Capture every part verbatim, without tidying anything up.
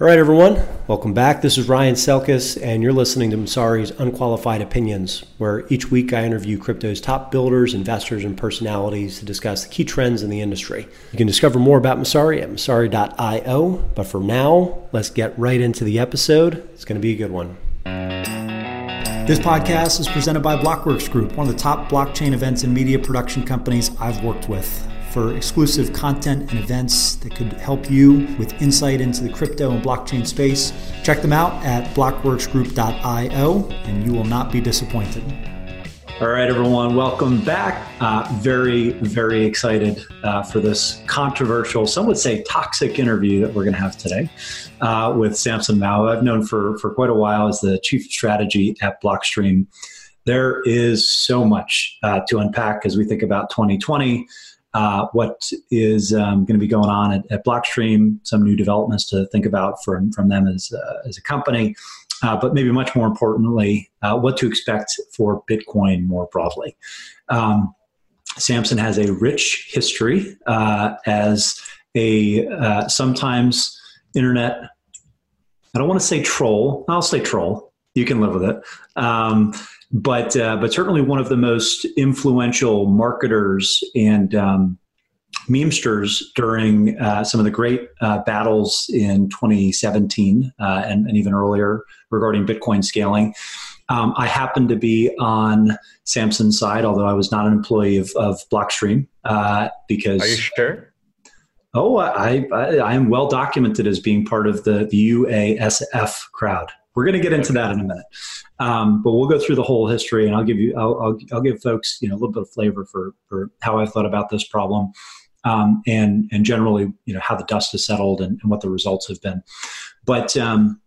All right, everyone, welcome back. This is Ryan Selkis, and you're listening to Messari's Unqualified Opinions, where each week I interview crypto's top builders, investors, and personalities to discuss the key trends in the industry. You can discover more about Messari at messari dot io, but for now, let's get right into the episode. It's going to be a good one. This podcast is presented by Blockworks Group, one of the top blockchain events and media production companies I've worked with. For exclusive content and events that could help you with insight into the crypto and blockchain space, check them out at blockworks group dot io, and you will not be disappointed. All right, everyone, welcome back. Uh, very, very excited uh, for this controversial, some would say toxic interview that we're going to have today uh, with Samson Mao. I've known for, for quite a while as the chief of strategy at Blockstream. There is so much uh, to unpack as we think about twenty twenty. Uh, what is um, going to be going on at, at Blockstream, some new developments to think about from, from them as, uh, as a company, uh, but maybe much more importantly, uh, what to expect for Bitcoin more broadly. Um, Samson has a rich history uh, as a uh, sometimes internet, I don't want to say troll, I'll say troll, you can live with it, um, But uh, but certainly one of the most influential marketers and um, memesters during uh, some of the great uh, battles in twenty seventeen uh, and, and even earlier regarding Bitcoin scaling. Um, I happened to be on Samson's side, although I was not an employee of, of Blockstream uh, because... Are you sure? Oh, I, I, I am well documented as being part of the, the U A S F crowd. We're going to get into that in a minute, um, but we'll go through the whole history, and I'll give you, I'll, I'll, I'll give folks, you know, a little bit of flavor for, for how I've thought about this problem, um, and and generally, you know, how the dust has settled and, and what the results have been. But um,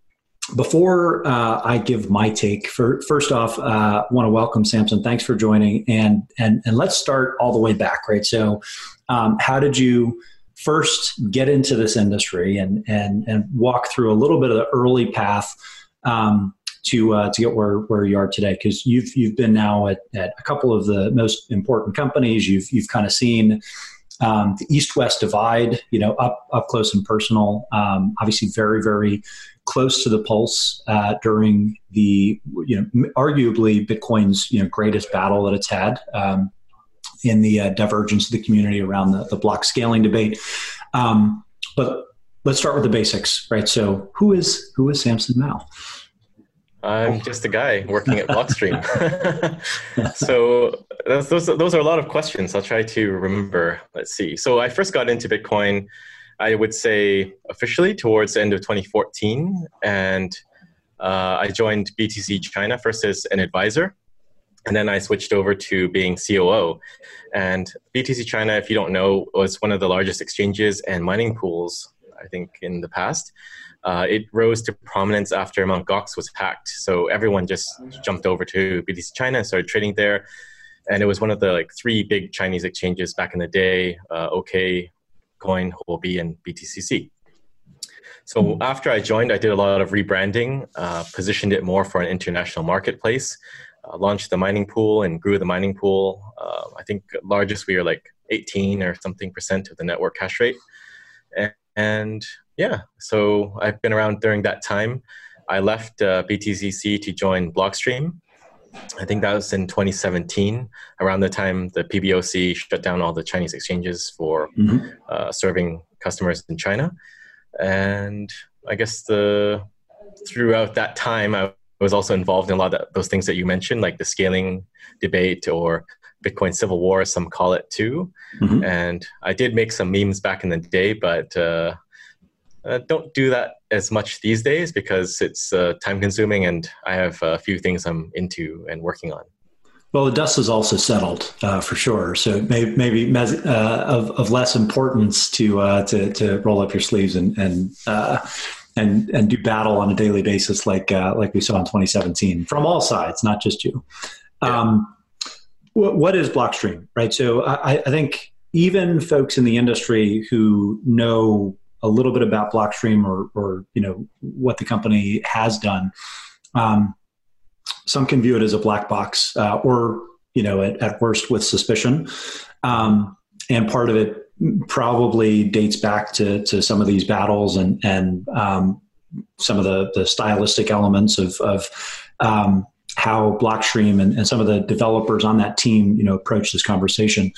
before uh, I give my take, for, first off, uh, want to welcome Samson. Thanks for joining, and and and let's start all the way back, right? So, um, how did you first get into this industry, and and and walk through a little bit of the early path? Um, to uh, to get where, where you are today, because you've you've been now at, at a couple of the most important companies. You've you've kind of seen um, the East-West divide, you know, up up close and personal. Um, obviously, very very close to the pulse uh, during the you know arguably Bitcoin's you know greatest battle that it's had um, in the uh, divergence of the community around the, the block scaling debate. Um, but let's start with the basics, right? So, who is who is Samson Mao? I'm just a guy working at Blockstream. so that's, those those are a lot of questions. I'll try to remember. Let's see. So I first got into Bitcoin, I would say officially towards the end of twenty fourteen, and uh, I joined B T C China first as an advisor, and then I switched over to being C O O. And B T C China, if you don't know, was one of the largest exchanges and mining pools, I think, in the past. Uh, it rose to prominence after Mount. Gox was hacked. So everyone just jumped over to B T C China and started trading there. And it was one of the like three big Chinese exchanges back in the day, uh, OK Coin, Huobi, and B T C C. So mm-hmm. after I joined, I did a lot of rebranding, uh, positioned it more for an international marketplace, uh, launched the mining pool and grew the mining pool. Uh, I think largest, we were like eighteen or something percent of the network hash rate. And And yeah, so I've been around during that time. I left uh, B T C C to join Blockstream. I think that was in twenty seventeen, around the time the P B O C shut down all the Chinese exchanges for mm-hmm. uh, serving customers in China. And I guess the throughout that time, I was also involved in a lot of those things that you mentioned, like the scaling debate or Bitcoin Civil War, some call it too. Mm-hmm. And I did make some memes back in the day, but uh, uh, don't do that as much these days because it's uh, time consuming and I have a few things I'm into and working on. Well, the dust has also settled uh, for sure. So maybe, maybe uh, of, of less importance to, uh, to to roll up your sleeves and and uh, and and do battle on a daily basis like uh, like we saw in twenty seventeen from all sides, not just you. Yeah. Um, What is Blockstream, right? So I, I think even folks in the industry who know a little bit about Blockstream or, or you know, what the company has done, um, some can view it as a black box uh, or, you know, at, at worst with suspicion. Um, and part of it probably dates back to, to some of these battles and, and um, some of the, the stylistic elements of, of um, how Blockstream and, and some of the developers on that team, you know, approach this conversation.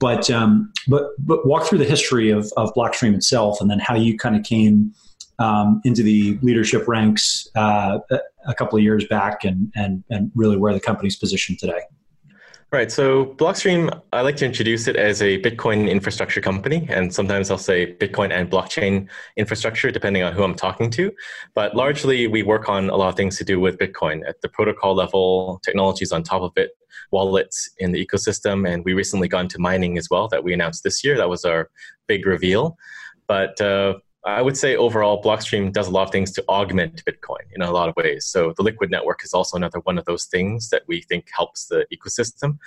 But um, but but walk through the history of, of Blockstream itself, and then how you kind of came um, into the leadership ranks uh, a couple of years back, and and and really where the company's positioned today. Right. So Blockstream, I like to introduce it as a Bitcoin infrastructure company. And sometimes I'll say Bitcoin and blockchain infrastructure, depending on who I'm talking to. But largely, we work on a lot of things to do with Bitcoin at the protocol level, technologies on top of it, wallets in the ecosystem. And we recently got into mining as well that we announced this year. That was our big reveal. But uh, I would say overall, Blockstream does a lot of things to augment Bitcoin in a lot of ways. So the Liquid network is also another one of those things that we think helps the ecosystem.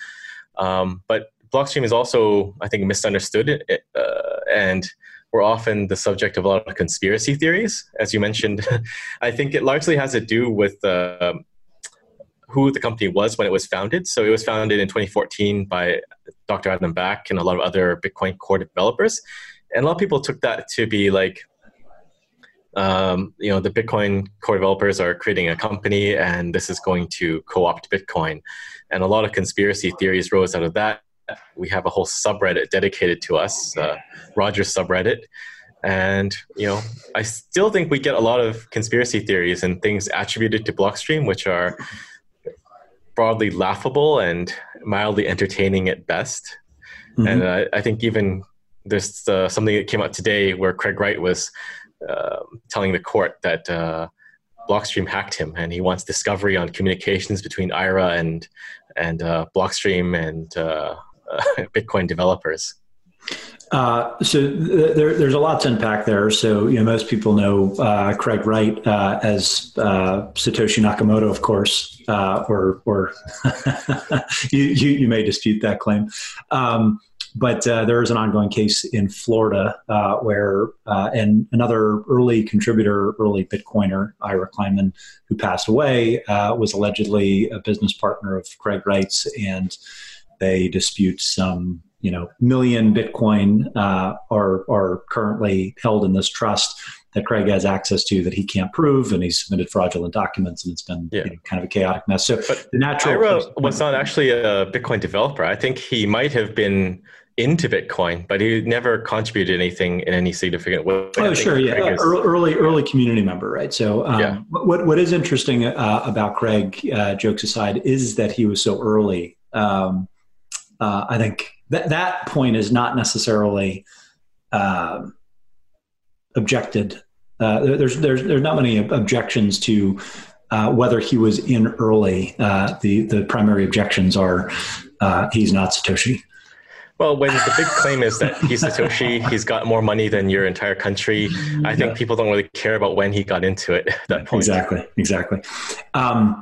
Um, but Blockstream is also, I think, misunderstood, uh, and we're often the subject of a lot of conspiracy theories, as you mentioned. I think it largely has to do with uh, who the company was when it was founded. So it was founded in twenty fourteen by Doctor Adam Back and a lot of other Bitcoin core developers. And a lot of people took that to be like, um, you know, the Bitcoin core developers are creating a company and this is going to co-opt Bitcoin. And a lot of conspiracy theories rose out of that. We have a whole subreddit dedicated to us, uh, Roger's subreddit. And, you know, I still think we get a lot of conspiracy theories and things attributed to Blockstream, which are broadly laughable and mildly entertaining at best. Mm-hmm. And uh, I think even... There's uh, something that came out today where Craig Wright was uh, telling the court that uh, Blockstream hacked him, and he wants discovery on communications between I R A and and uh, Blockstream and uh, uh, Bitcoin developers. Uh, so th- there, there's a lot to unpack there. So you know, most people know uh, Craig Wright uh, as uh, Satoshi Nakamoto, of course, uh, or or you, you you may dispute that claim. Um, But uh, there is an ongoing case in Florida uh, where uh, and another early contributor, early Bitcoiner, Ira Kleinman, who passed away, uh, was allegedly a business partner of Craig Wright's, and they dispute some, you know, million Bitcoin uh, are are currently held in this trust that Craig has access to that he can't prove, and he submitted fraudulent documents, and it's been yeah. you know, kind of a chaotic mess. So but the natural Ira was not actually a Bitcoin developer. I think he might have been into Bitcoin, but he never contributed anything in any significant way. Oh, sure, yeah, uh, is, early, early community member, right? So, um, yeah. what what is interesting uh, about Craig, uh, jokes aside, is that he was so early. Um, uh, I think that that point is not necessarily uh, objected. Uh, there's there's there's not many objections to uh, whether he was in early. Uh, the the primary objections are uh, he's not Satoshi. Well, when the big claim is that he's Satoshi, he's got more money than your entire country, I think yeah. people don't really care about when he got into it at that point. Exactly, exactly. Um,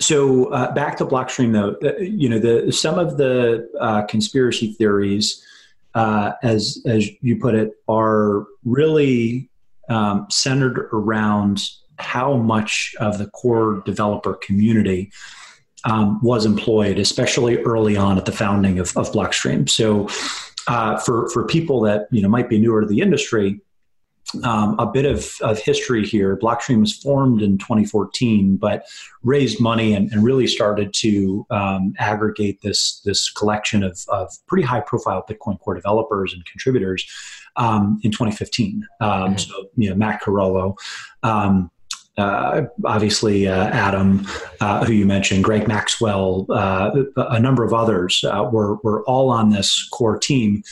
so uh, back to Blockstream, though, uh, you know, the, some of the uh, conspiracy theories, uh, as as you put it, are really um, centered around how much of the core developer community Um, was employed, especially early on at the founding of, of Blockstream. So uh, for, for people that you know might be newer to the industry, um, a bit of, of history here. Blockstream was formed in twenty fourteen, but raised money and, and really started to um, aggregate this, this collection of, of pretty high-profile Bitcoin core developers and contributors um, in twenty fifteen. Um, mm-hmm. So you know, Matt Corallo, um Uh, obviously, uh, Adam, uh, who you mentioned, Greg Maxwell, uh, a number of others uh, were were all on this core team.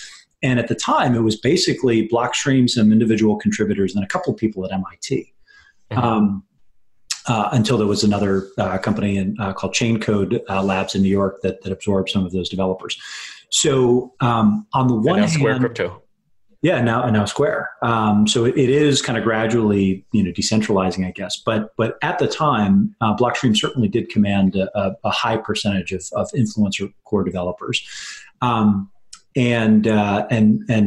And at the time, it was basically Blockstream, some individual contributors, and a couple of people at M I T. Mm-hmm. Um, uh, until there was another uh, company in, uh, called Chaincode uh, Labs in New York that, that absorbed some of those developers. So um, on the one hand, Square Crypto. Yeah, now now Square. Um, so it, it is kind of gradually, you know, decentralizing, I guess. But but at the time, uh, Blockstream certainly did command a, a high percentage of, of influencer core developers, um, and uh, and and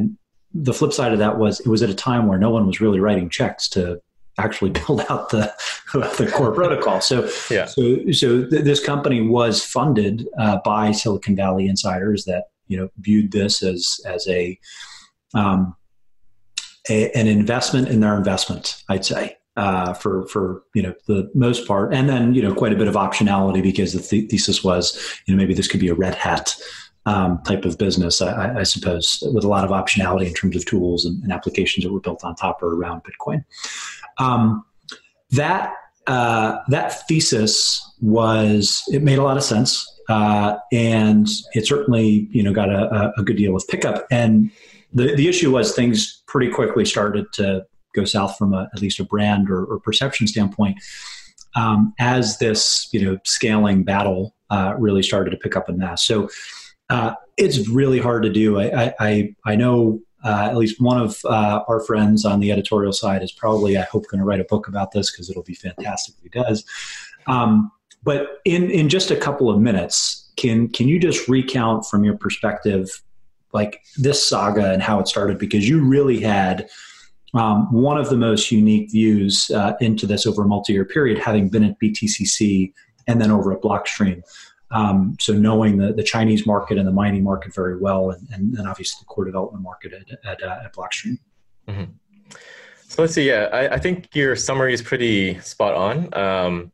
the flip side of that was it was at a time where no one was really writing checks to actually build out the the core protocol. So yeah. so so th- this company was funded uh, by Silicon Valley insiders that you know viewed this as as a Um, a, an investment in their investment, I'd say, uh, for, for, you know, the most part. And then, you know, quite a bit of optionality because the th- thesis was, you know, maybe this could be a Red Hat um, type of business, I, I suppose, with a lot of optionality in terms of tools and, and applications that were built on top or around Bitcoin. Um, that, uh, that thesis was, it made a lot of sense. Uh, and it certainly, you know, got a, a good deal of pickup. And the, the issue was things pretty quickly started to go south from a, at least a brand or, or perception standpoint, um, as this, you know, scaling battle uh, really started to pick up in mass. So uh, it's really hard to do. I I, I know uh, at least one of uh, our friends on the editorial side is probably, I hope, going to write a book about this because it'll be fantastic if he does. Um, But in, in just a couple of minutes, can can you just recount from your perspective, like this saga and how it started? Because you really had um, one of the most unique views uh, into this over a multi-year period, having been at B T C C and then over at Blockstream. Um, so knowing the, the Chinese market and the mining market very well, and, and, and obviously the core development market at, at, uh, at Blockstream. Mm-hmm. So let's see. Yeah, I, I think your summary is pretty spot on. Um,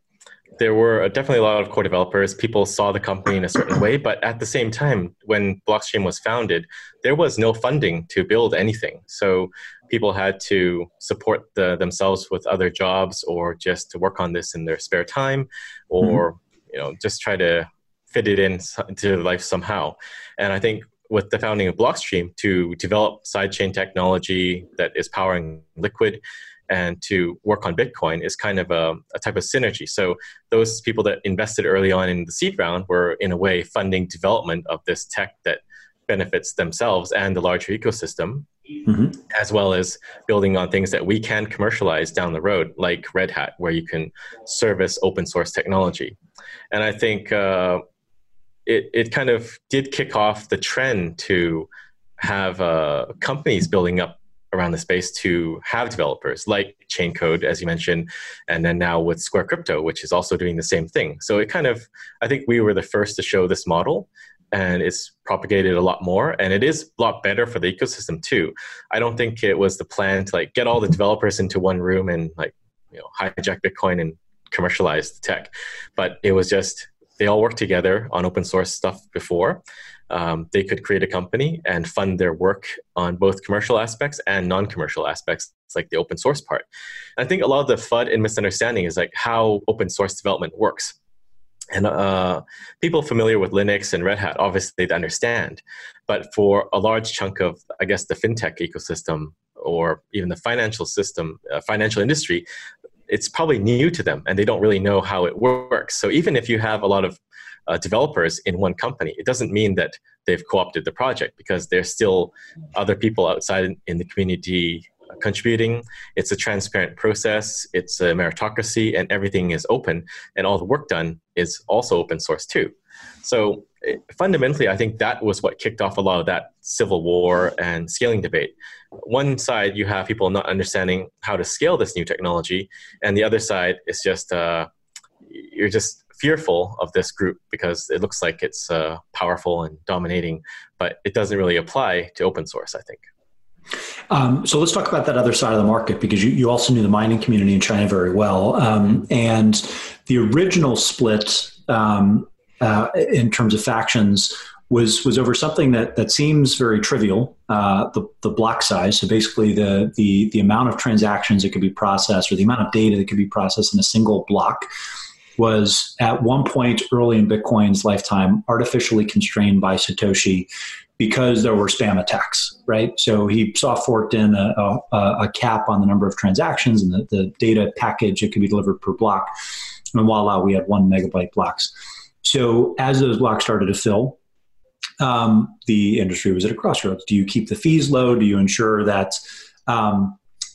There were definitely a lot of core developers. People saw the company in a certain way, but at the same time, when Blockstream was founded, there was no funding to build anything. So people had to support the, themselves with other jobs, or just to work on this in their spare time, or mm-hmm. you know, just try to fit it in to life somehow. And I think with the founding of Blockstream, to develop sidechain technology that is powering Liquid and to work on Bitcoin is kind of a, a type of synergy. So those people that invested early on in the seed round were, in a way, funding development of this tech that benefits themselves and the larger ecosystem, mm-hmm. as well as building on things that we can commercialize down the road, like Red Hat, where you can service open source technology. And I think uh, it, it kind of did kick off the trend to have uh, companies building up around the space to have developers like Chaincode, as you mentioned, and then now with Square Crypto, which is also doing the same thing. So it kind of, I think we were the first to show this model, and it's propagated a lot more, and it is a lot better for the ecosystem too. I don't think it was the plan to like get all the developers into one room and like, you know, hijack Bitcoin and commercialize the tech, but it was just they all worked together on open source stuff before. Um, they could create a company and fund their work on both commercial aspects and non-commercial aspects. It's like the open source part. I think a lot of the FUD and misunderstanding is like how open source development works. And uh, people familiar with Linux and Red Hat, obviously they understand. But for a large chunk of, I guess, the fintech ecosystem or even the financial system, uh, financial industry, it's probably new to them and they don't really know how it works. So even if you have a lot of Uh, developers in one company, it doesn't mean that they've co-opted the project, because there's still other people outside in, in the community contributing. It's a transparent process, it's a meritocracy, and everything is open, and all the work done is also open source too. So it, fundamentally, I think that was what kicked off a lot of that civil war and scaling debate. One side, you have people not understanding how to scale this new technology, and the other side is just, uh, you're just fearful of this group because it looks like it's uh, powerful and dominating, but it doesn't really apply to open source, I think. Um, so let's talk about that other side of the market, because you, you also knew the mining community in China very well. Um, and the original split um, uh, in terms of factions was was over something that that seems very trivial, uh, the, the block size. So basically the, the, the amount of transactions that could be processed, or the amount of data that could be processed in a single block, was at one point early in Bitcoin's lifetime artificially constrained by Satoshi because there were spam attacks, right? So he soft forked in a, a, a cap on the number of transactions and the, the data package that could be delivered per block. And voila, we had one megabyte blocks. So as those blocks started to fill, um, the industry was at a crossroads. Do you keep the fees low? Do you ensure that um,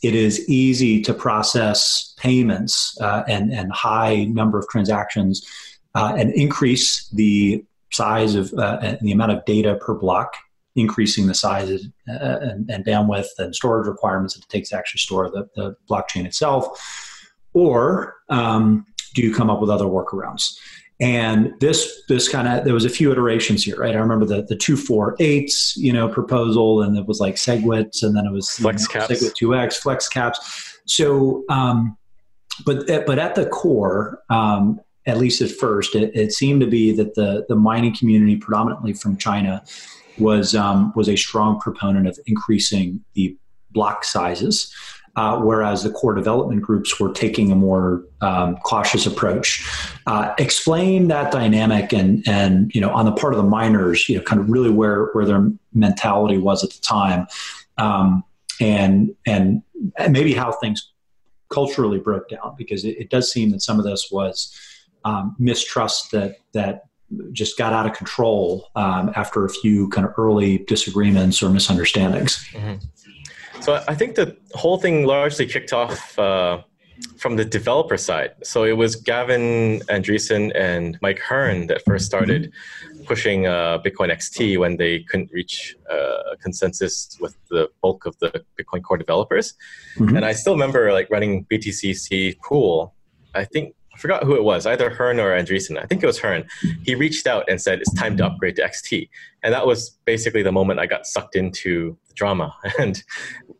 it is easy to process payments uh, and, and high number of transactions uh, and increase the size of uh, and the amount of data per block, increasing the size of, uh, and, and bandwidth and storage requirements that it takes to actually store the, the blockchain itself? Or um, do you come up with other workarounds? And this, this kind of, there was a few iterations here, right? I remember the, the two, four, eights, you know, proposal, and it was like SegWits, and then it was Flex Caps, SegWit two X, Flex Caps. So, um, But but at the core, um, at least at first, it, it seemed to be that the the mining community, predominantly from China, was um, was a strong proponent of increasing the block sizes, uh, whereas the core development groups were taking a more um, cautious approach. Uh, explain that dynamic, and and you know, on the part of the miners, you know, kind of really where where their mentality was at the time, um, and and maybe how things culturally broke down, because it, it does seem that some of this was um, mistrust that that just got out of control um, after a few kind of early disagreements or misunderstandings. Mm-hmm. So I think the whole thing largely kicked off uh, from the developer side. So it was Gavin Andreessen and Mike Hearn that first started pushing uh, Bitcoin X T when they couldn't reach uh, consensus with the bulk of the Bitcoin core developers. Mm-hmm. And I still remember like running B T C C pool. I think, I forgot who it was, either Hearn or Andreessen. I think it was Hearn. He reached out and said, it's time to upgrade to X T. And that was basically the moment I got sucked into the drama. And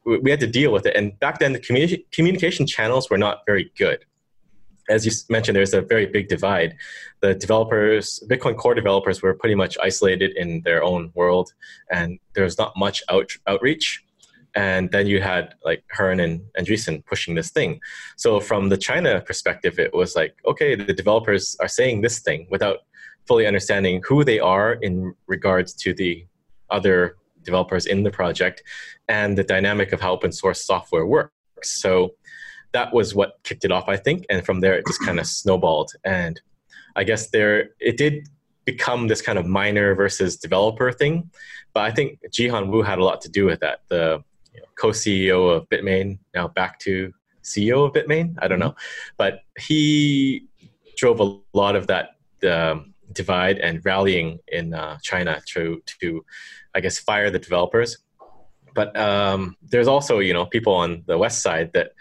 we had to deal with it. And back then, the communi- communication channels were not very good. As you mentioned, there's a very big divide. The developers, Bitcoin core developers, were pretty much isolated in their own world. And there's not much out- outreach. And then you had like Hearn and Andreessen pushing this thing. So from the China perspective, it was like, okay, the developers are saying this thing without fully understanding who they are in regards to the other developers in the project and the dynamic of how open source software works. So that was what kicked it off, I think. And from there, it just kind of snowballed. And I guess there it did become this kind of miner versus developer thing. But I think Jihan Wu had a lot to do with that. The co-C E O of Bitmain, now back to C E O of Bitmain, I don't know. But he drove a lot of that um, divide and rallying in uh, China to, to, I guess, fire the developers. But um, there's also, you know, people on the West side that,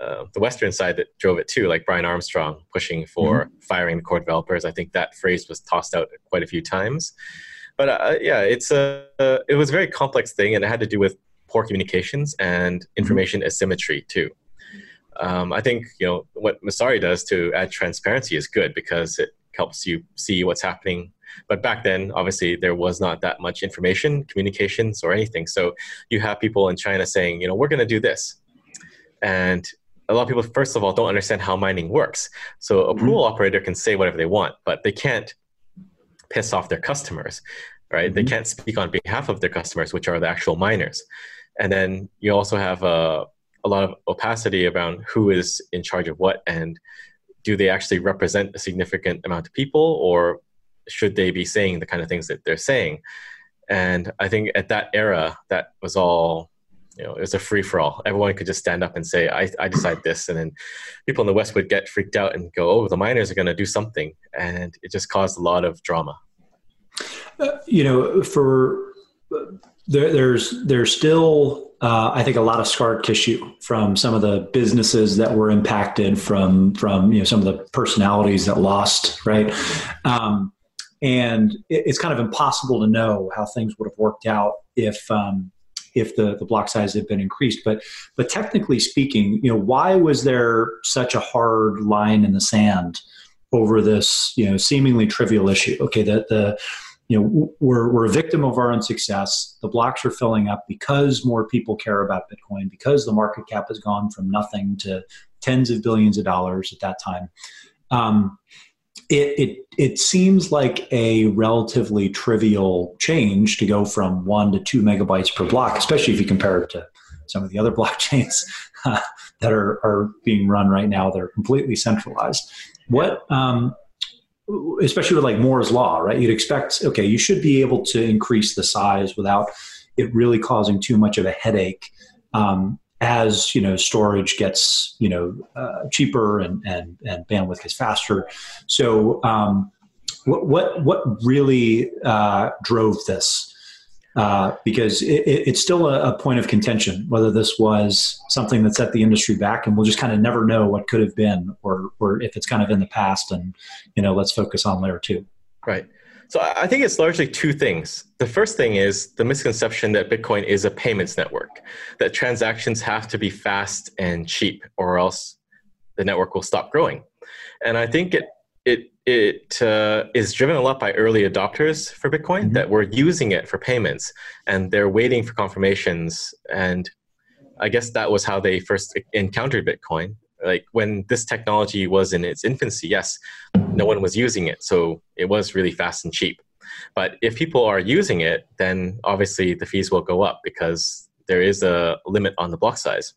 uh, the Western side that drove it too, like Brian Armstrong pushing for mm-hmm. firing the core developers. I think that phrase was tossed out quite a few times. But uh, yeah, it's a, uh, it was a very complex thing, and it had to do with poor communications and information asymmetry too. Um, I think you know what Messari does to add transparency is good because it helps you see what's happening. But back then, obviously, there was not that much information, communications, or anything. So you have people in China saying, you know, we're going to do this, and a lot of people, first of all, don't understand how mining works. So a pool mm-hmm. operator can say whatever they want, but they can't piss off their customers, right? Mm-hmm. They can't speak on behalf of their customers, which are the actual miners. And then you also have uh, a lot of opacity around who is in charge of what, and do they actually represent a significant amount of people, or should they be saying the kind of things that they're saying? And I think at that era, that was all, you know, it was a free-for-all. Everyone could just stand up and say, I, I decide this. And then people in the West would get freaked out and go, oh, the miners are going to do something. And it just caused a lot of drama. Uh, you know, for... There, there's there's still, uh, I think, a lot of scar tissue from some of the businesses that were impacted, from from you know some of the personalities that lost, right? Um, and it, it's kind of impossible to know how things would have worked out if um, if the, the block size had been increased. But but technically speaking, you know, why was there such a hard line in the sand over this, you know, seemingly trivial issue? Okay, the the You know, we're we're a victim of our own success. The blocks are filling up because more people care about Bitcoin, because the market cap has gone from nothing to tens of billions of dollars at that time. Um, it it it seems like a relatively trivial change to go from one to two megabytes per block, especially if you compare it to some of the other blockchains uh, that are are being run right now that are completely centralized. What um, especially with like Moore's law, right? You'd expect, okay, you should be able to increase the size without it really causing too much of a headache um, as, you know, storage gets, you know, uh, cheaper and, and, and bandwidth gets faster. So um, what, what, what really uh, drove this? Uh, because it, it, it's still a, a point of contention, whether this was something that set the industry back, and we'll just kind of never know what could have been, or or if it's kind of in the past and, you know, let's focus on layer two. Right. So I think it's largely two things. The first thing is the misconception that Bitcoin is a payments network, that transactions have to be fast and cheap or else the network will stop growing. And I think it it it uh, is driven a lot by early adopters for Bitcoin mm-hmm. that were using it for payments, and they're waiting for confirmations. And I guess that was how they first encountered Bitcoin. Like when this technology was in its infancy, yes, no one was using it, so it was really fast and cheap. But if people are using it, then obviously the fees will go up because there is a limit on the block size.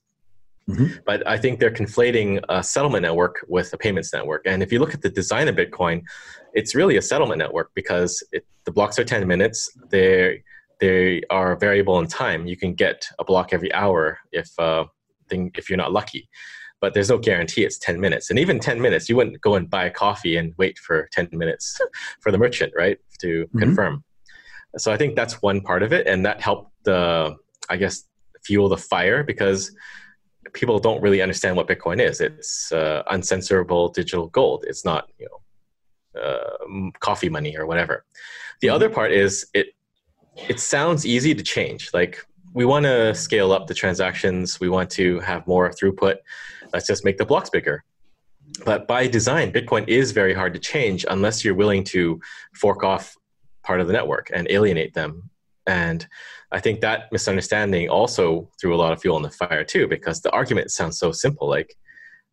Mm-hmm. But I think they're conflating a settlement network with a payments network. And if you look at the design of Bitcoin, it's really a settlement network because it, the blocks are ten minutes. They they are variable in time. You can get a block every hour if uh, thing, if you're not lucky. But there's no guarantee it's ten minutes. And even ten minutes, you wouldn't go and buy a coffee and wait for ten minutes for the merchant, right, to mm-hmm. confirm. So I think that's one part of it. And that helped the, I guess, fuel the fire because people don't really understand what Bitcoin is. It's uh, uncensorable digital gold. It's not, you know, uh, coffee money or whatever. The other part is it, it sounds easy to change. Like, we want to scale up the transactions. We want to have more throughput. Let's just make the blocks bigger. But by design, Bitcoin is very hard to change unless you're willing to fork off part of the network and alienate them. And I think that misunderstanding also threw a lot of fuel in the fire too, because the argument sounds so simple. Like,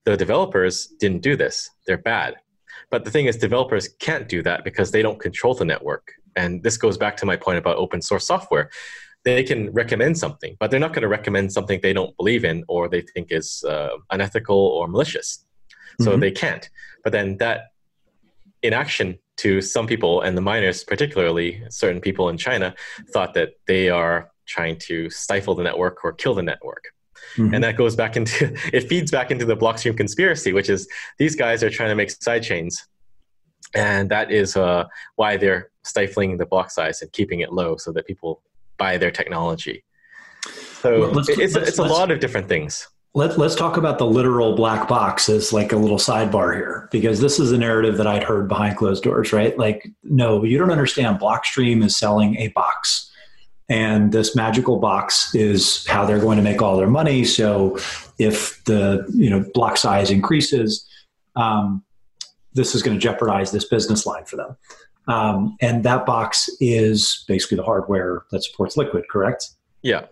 the developers didn't do this. They're bad. But the thing is, developers can't do that because they don't control the network. And this goes back to my point about open source software. They can recommend something, but they're not going to recommend something they don't believe in or they think is uh, unethical or malicious. So mm-hmm. they can't. But then that inaction to some people, and the miners particularly, certain people in China, thought that they are trying to stifle the network or kill the network. Mm-hmm. And that goes back into, it feeds back into the Blockstream conspiracy, which is these guys are trying to make sidechains. And that is uh, why they're stifling the block size and keeping it low so that people by their technology. So well, let's, it's, let's, it's, it's a lot of different things. Let, let's talk about the literal black box as like a little sidebar here, because this is a narrative that I'd heard behind closed doors, right? Like, no, you don't understand. Blockstream is selling a box, and this magical box is how they're going to make all their money. So if the, you know, block size increases, um, this is going to jeopardize this business line for them. Um, and that box is basically the hardware that supports Liquid, correct? Yeah.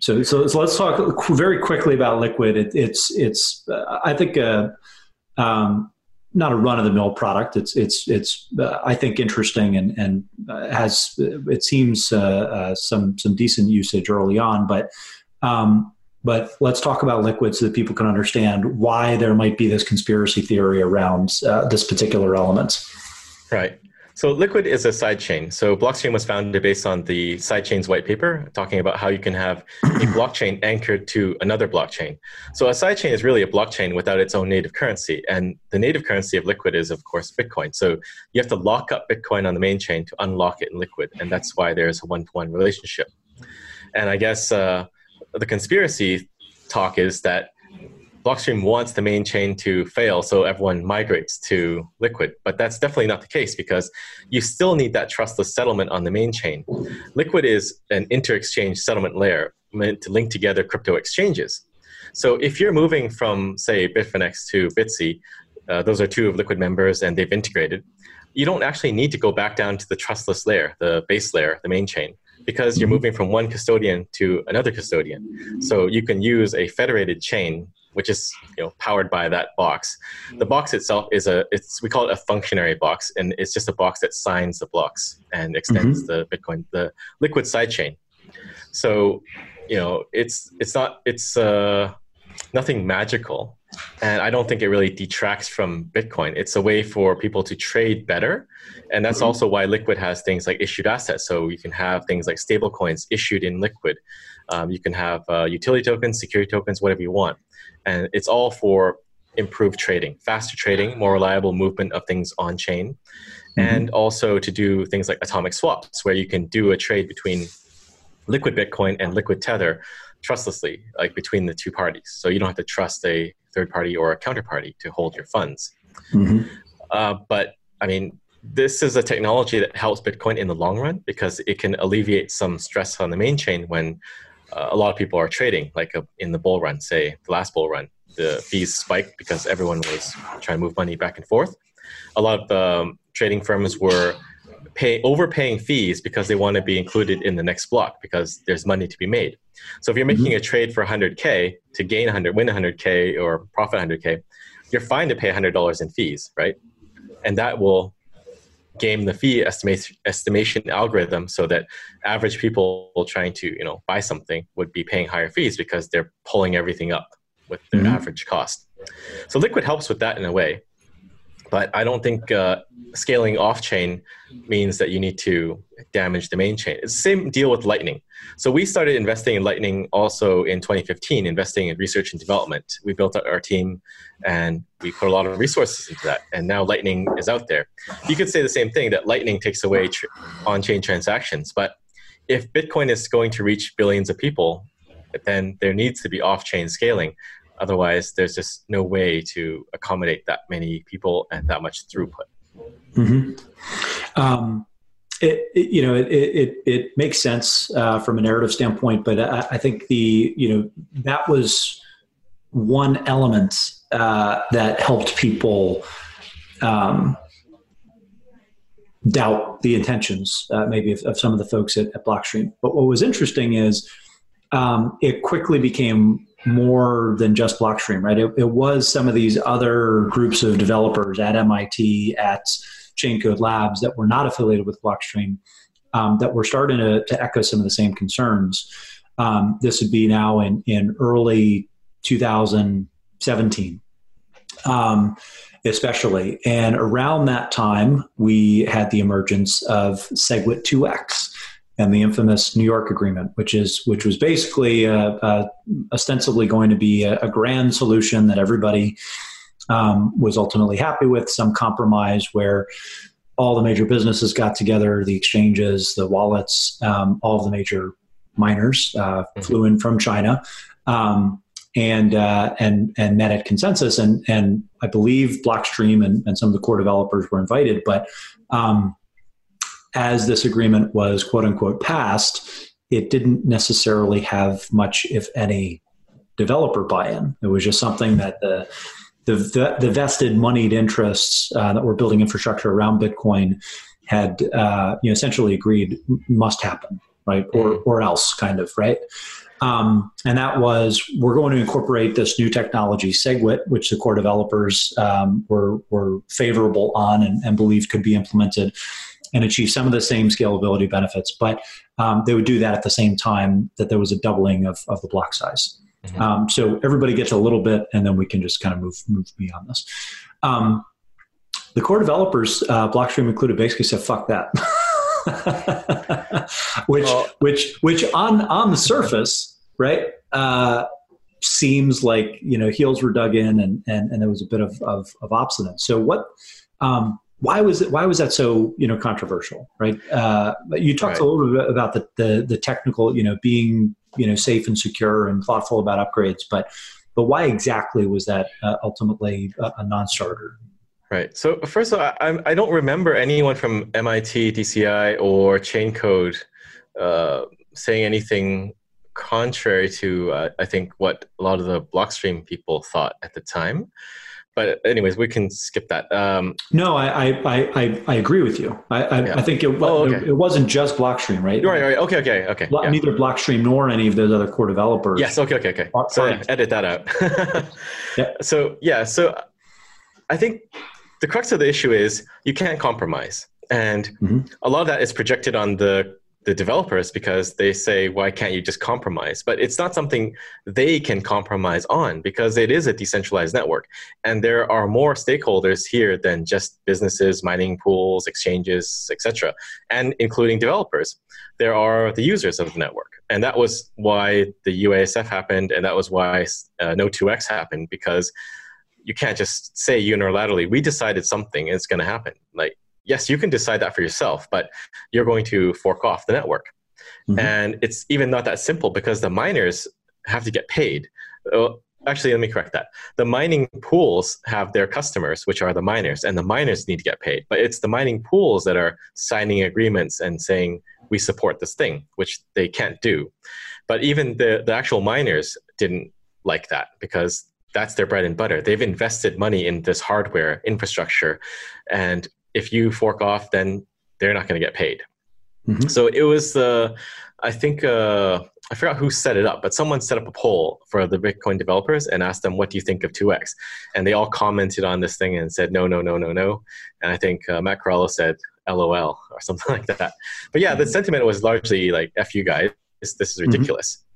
So, so, so let's talk very quickly about Liquid. It, it's, it's, uh, I think, uh, um, not a run-of-the-mill product. It's, it's, it's, uh, I think, interesting and and uh, has, it seems, uh, uh, some some decent usage early on. But, um, but let's talk about Liquid so that people can understand why there might be this conspiracy theory around uh, this particular element. Right. So Liquid is a sidechain. So Blockstream was founded based on the sidechain's white paper, talking about how you can have a blockchain anchored to another blockchain. So a sidechain is really a blockchain without its own native currency. And the native currency of Liquid is, of course, Bitcoin. So you have to lock up Bitcoin on the main chain to unlock it in Liquid. And that's why there's a one-to-one relationship. And I guess uh, the conspiracy talk is that Blockstream wants the main chain to fail so everyone migrates to Liquid. But that's definitely not the case because you still need that trustless settlement on the main chain. Liquid is an inter-exchange settlement layer meant to link together crypto exchanges. So if you're moving from, say, Bitfinex to Bitsy, uh, those are two of Liquid members and they've integrated, you don't actually need to go back down to the trustless layer, the base layer, the main chain, because you're moving from one custodian to another custodian. So you can use a federated chain, which is, you know, powered by that box. The box itself is a, it's, we call it a functionary box, and it's just a box that signs the blocks and extends mm-hmm. the Bitcoin, the Liquid sidechain. So, you know, it's, it's not, it's uh, nothing magical. And I don't think it really detracts from Bitcoin. It's a way for people to trade better. And that's mm-hmm. also why Liquid has things like issued assets. So you can have things like stable coins issued in Liquid. Um, you can have uh, utility tokens, security tokens, whatever you want. And it's all for improved trading, faster trading, more reliable movement of things on chain. Mm-hmm. And also to do things like atomic swaps, where you can do a trade between Liquid Bitcoin and Liquid Tether trustlessly, like between the two parties. So you don't have to trust a third party or a counterparty to hold your funds. Mm-hmm. Uh, but I mean, this is a technology that helps Bitcoin in the long run because it can alleviate some stress on the main chain when uh, a lot of people are trading, like a, in the bull run, say the last bull run. the fees spiked because everyone was trying to move money back and forth. A lot of the trading firms were pay overpaying fees because they want to be included in the next block because there's money to be made. So if you're making a trade for one hundred K to gain one hundred, win one hundred K or profit one hundred K, you're fine to pay one hundred dollars in fees, right? And that will game the fee estimation estimation algorithm so that average people trying to, you know, buy something would be paying higher fees because they're pulling everything up with their mm-hmm. average cost. So Liquid helps with that in a way. But I don't think uh, scaling off-chain means that you need to damage the main chain. It's the same deal with Lightning. So we started investing in Lightning also in twenty fifteen, investing in research and development. We built out our team and we put a lot of resources into that. And now Lightning is out there. You could say the same thing, that Lightning takes away tr- on-chain transactions. But if Bitcoin is going to reach billions of people, then there needs to be off-chain scaling. Otherwise, there's just no way to accommodate that many people and that much throughput. Mm-hmm. Um, it, it, you know, it it it makes sense uh, from a narrative standpoint, but I, I think the you know that was one element uh, that helped people um, doubt the intentions, uh, maybe of, of some of the folks at, at Blockstream. But what was interesting is um, it quickly became more than just Blockstream, right? It, it was some of these other groups of developers at M I T, at Chaincode Labs that were not affiliated with Blockstream um, that were starting to, to echo some of the same concerns. Um, this would be now in, in early two thousand seventeen, um, especially. And around that time, we had the emergence of SegWit two X. And the infamous New York agreement, which is which was basically uh, uh, ostensibly going to be a, a grand solution that everybody um, was ultimately happy with, some compromise where all the major businesses got together, the exchanges, the wallets, um, all of the major miners uh, flew in from China, um, and uh, and and met at consensus. And and I believe Blockstream and, and some of the core developers were invited, but. Um, As this agreement was quote unquote passed, it didn't necessarily have much, if any, developer buy-in. It was just something that the the, the vested moneyed interests uh, that were building infrastructure around Bitcoin had uh, you know, essentially agreed must happen, right? Or or else kind of, right? Um, and that was, we're going to incorporate this new technology, SegWit, which the core developers um, were, were favorable on and, and believed could be implemented and achieve some of the same scalability benefits. But um, they would do that at the same time that there was a doubling of, of the block size. Mm-hmm. Um, so everybody gets a little bit, and then we can just kind of move move beyond this. Um, the core developers, uh, Blockstream included, basically said, fuck that. which well, which which on, on the surface, right, uh, seems like, you know, heels were dug in and, and, and there was a bit of, of, of obstinance. So what... Um, Why was it? Why was that so, you know, controversial, right? Uh, you talked right. a little bit about the, the the technical, you know, being, you know, safe and secure and thoughtful about upgrades, but but why exactly was that uh, ultimately a, a non-starter? Right. So first of all, I, I don't remember anyone from M I T, D C I, or Chaincode uh, saying anything contrary to uh, I think what a lot of the Blockstream people thought at the time. But anyways, we can skip that. Um, no, I, I I I agree with you. I I, yeah. I think it, oh, okay. it it wasn't just Blockstream, right? Right, right. Okay, okay, okay. Blo- yeah. Neither Blockstream nor any of those other core developers. Yes. Okay, okay, okay. Are, so yeah, edit that out. yeah. So yeah. So I think the crux of the issue is you can't compromise, and mm-hmm. a lot of that is projected on the the developers because they say, why can't you just compromise? But it's not something they can compromise on because it is a decentralized network. And there are more stakeholders here than just businesses, mining pools, exchanges, et cetera, and including developers. There are the users of the network. And that was why the U A S F happened, and that was why uh, No two X happened, because you can't just say unilaterally, we decided something, and it's going to happen. Like, yes, you can decide that for yourself, but you're going to fork off the network. Mm-hmm. And it's even not that simple because the miners have to get paid. Well, actually, let me correct that. The mining pools have their customers, which are the miners, and the miners need to get paid. But it's the mining pools that are signing agreements and saying, we support this thing, which they can't do. But even the, the actual miners didn't like that because that's their bread and butter. They've invested money in this hardware infrastructure. And if you fork off, then they're not going to get paid. Mm-hmm. So it was, uh, I think, uh, I forgot who set it up, but someone set up a poll for the Bitcoin developers and asked them, what do you think of two X? And they all commented on this thing and said, no, no, no, no, no. And I think uh, Matt Corallo said, L O L or something like that. But yeah, the sentiment was largely like, F you guys, this, this is ridiculous. Mm-hmm.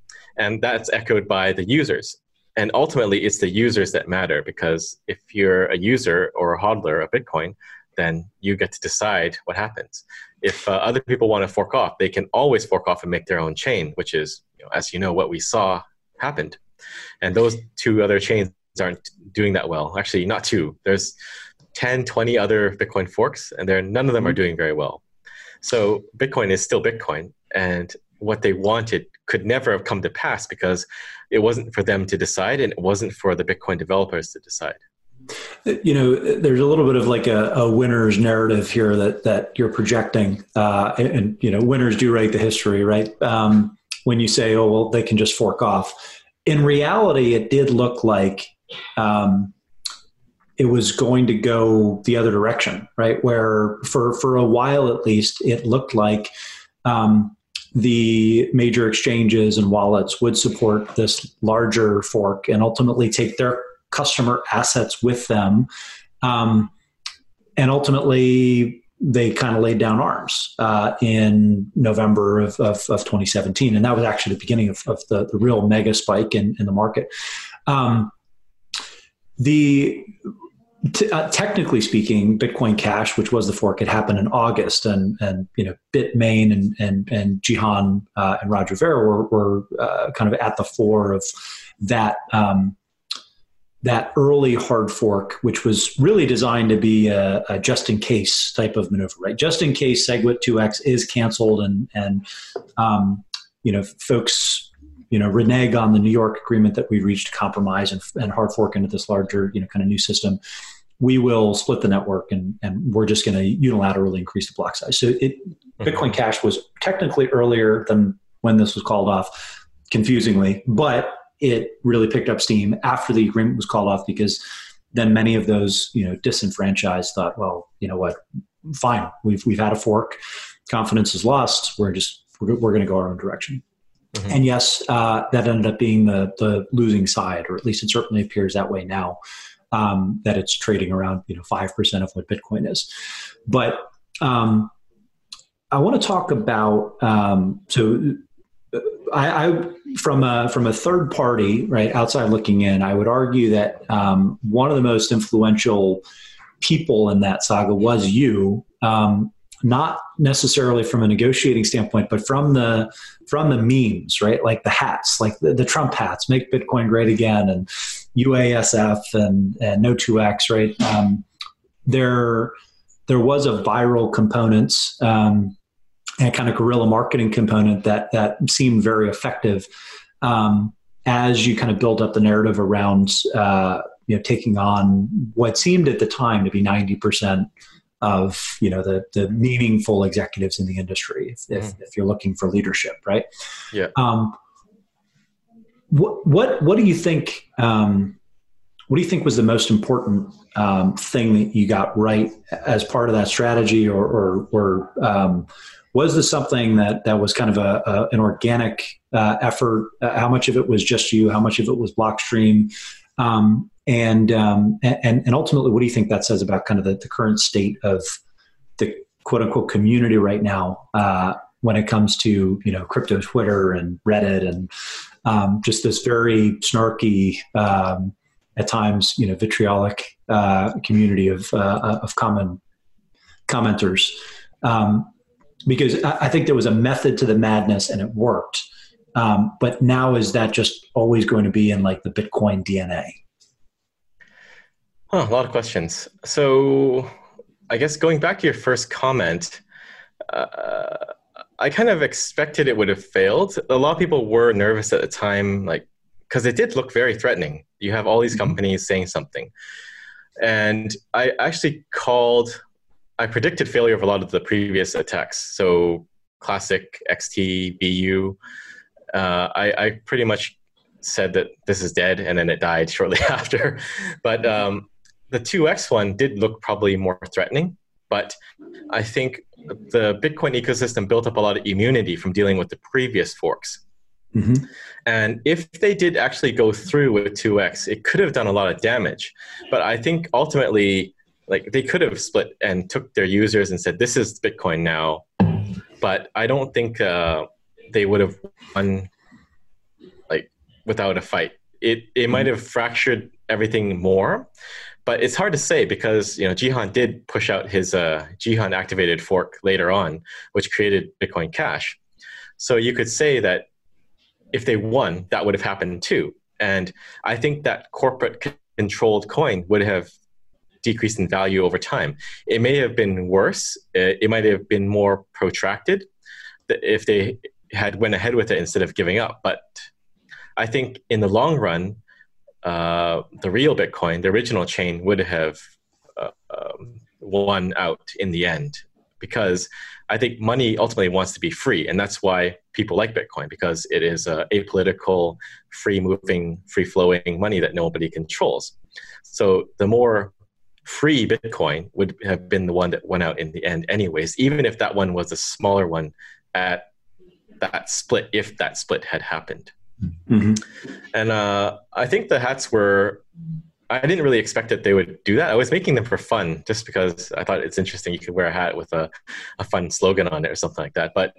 And that's echoed by the users. And ultimately, it's the users that matter, because if you're a user or a hodler of Bitcoin, then you get to decide what happens. If uh, other people want to fork off, they can always fork off and make their own chain, which is, you know, as you know, what we saw happened. And those two other chains aren't doing that well. Actually, not two. There's ten, twenty other Bitcoin forks, and they're, none of them are doing very well. So Bitcoin is still Bitcoin, and what they wanted could never have come to pass because it wasn't for them to decide, and it wasn't for the Bitcoin developers to decide. You know, there's a little bit of like a, a winner's narrative here that that you're projecting, uh, and, and you know, winners do write the history, right? Um, when you say, "Oh, well, they can just fork off," in reality, it did look like um, it was going to go the other direction, right? Where for for a while, at least, it looked like um, the major exchanges and wallets would support this larger fork and ultimately take their customer assets with them. Um, and ultimately, they kind of laid down arms uh, in November of, of, of twenty seventeen. And that was actually the beginning of, of the, the real mega spike in, in the market. Um, the t- uh, technically speaking, Bitcoin Cash, which was the fork, it happened in August. And, and you know, Bitmain and, and, and Jihan uh, and Roger Vera were, were uh, kind of at the fore of that um that early hard fork, which was really designed to be a, a just-in-case type of maneuver, right? Just in case SegWit two X is canceled and, and um, you know, folks, you know, renege on the New York agreement that we reached compromise and, and hard fork into this larger, you know, kind of new system, we will split the network and, and we're just going to unilaterally increase the block size. So it, mm-hmm. Bitcoin Cash was technically earlier than when this was called off, confusingly, but it really picked up steam after the agreement was called off, because then many of those, you know, disenfranchised thought, well, you know what, fine, we've we've had a fork, confidence is lost, we're just we're, we're going to go our own direction. Mm-hmm. And yes, uh, that ended up being the the losing side, or at least it certainly appears that way now, um, that it's trading around, you know, five percent of what Bitcoin is. But um, I want to talk about um, so. I, I from a from a third party, right, outside looking in, I would argue that um, one of the most influential people in that saga was you, um, not necessarily from a negotiating standpoint, but from the from the memes, right? Like the hats, like the, the Trump hats, make Bitcoin great again, and U A S F and, and no two X, right? Um, there there was a viral component. Um, and a kind of guerrilla marketing component that that seemed very effective um, as you kind of build up the narrative around uh, you know, taking on what seemed at the time to be ninety percent of, you know, the the meaningful executives in the industry if, mm. if, if you're looking for leadership, right? Yeah. Um, what what what do you think? Um, What do you think was the most important um, thing that you got right as part of that strategy, or, or, or um, was this something that, that was kind of a, a an organic uh, effort? Uh, how much of it was just you? How much of it was Blockstream? Um, and, um, and and ultimately, what do you think that says about kind of the, the current state of the quote unquote community right now uh, when it comes to, you know, crypto Twitter and Reddit and um, just this very snarky, Um, at times, you know, vitriolic uh, community of uh, of common commenters, um, because I, I think there was a method to the madness and it worked. Um, but now, is that just always going to be in like the Bitcoin D N A? Huh, a lot of questions. So, I guess going back to your first comment, uh, I kind of expected it would have failed. A lot of people were nervous at the time, like, because it did look very threatening. You have all these companies saying something. And I actually called, I predicted failure of a lot of the previous attacks. So classic X T, B U, uh, I, I pretty much said that this is dead, and then it died shortly after. But um, the two X one did look probably more threatening. But I think the Bitcoin ecosystem built up a lot of immunity from dealing with the previous forks. Mm-hmm. And if they did actually go through with two X, it could have done a lot of damage. But I think ultimately, like, they could have split and took their users and said, this is Bitcoin now. But I don't think uh, they would have won, like, without a fight. It, it might have fractured everything more. But it's hard to say because, you know, Jihan did push out his uh, Jihan activated fork later on, which created Bitcoin Cash. So you could say that if they won, that would have happened too. And I think that corporate controlled coin would have decreased in value over time. It may have been worse. It might have been more protracted if they had went ahead with it instead of giving up. But I think in the long run, Uh, the real Bitcoin, the original chain, would have uh, um, won out in the end, because I think money ultimately wants to be free, and that's why people like Bitcoin, because it is uh, apolitical, free-moving, free-flowing money that nobody controls. So the more free Bitcoin would have been the one that went out in the end anyways, even if that one was a smaller one at that split, if that split had happened. Mm-hmm. And uh, I think the hats were, I didn't really expect that they would do that. I was making them for fun just because I thought it's interesting. You could wear a hat with a, a fun slogan on it or something like that. But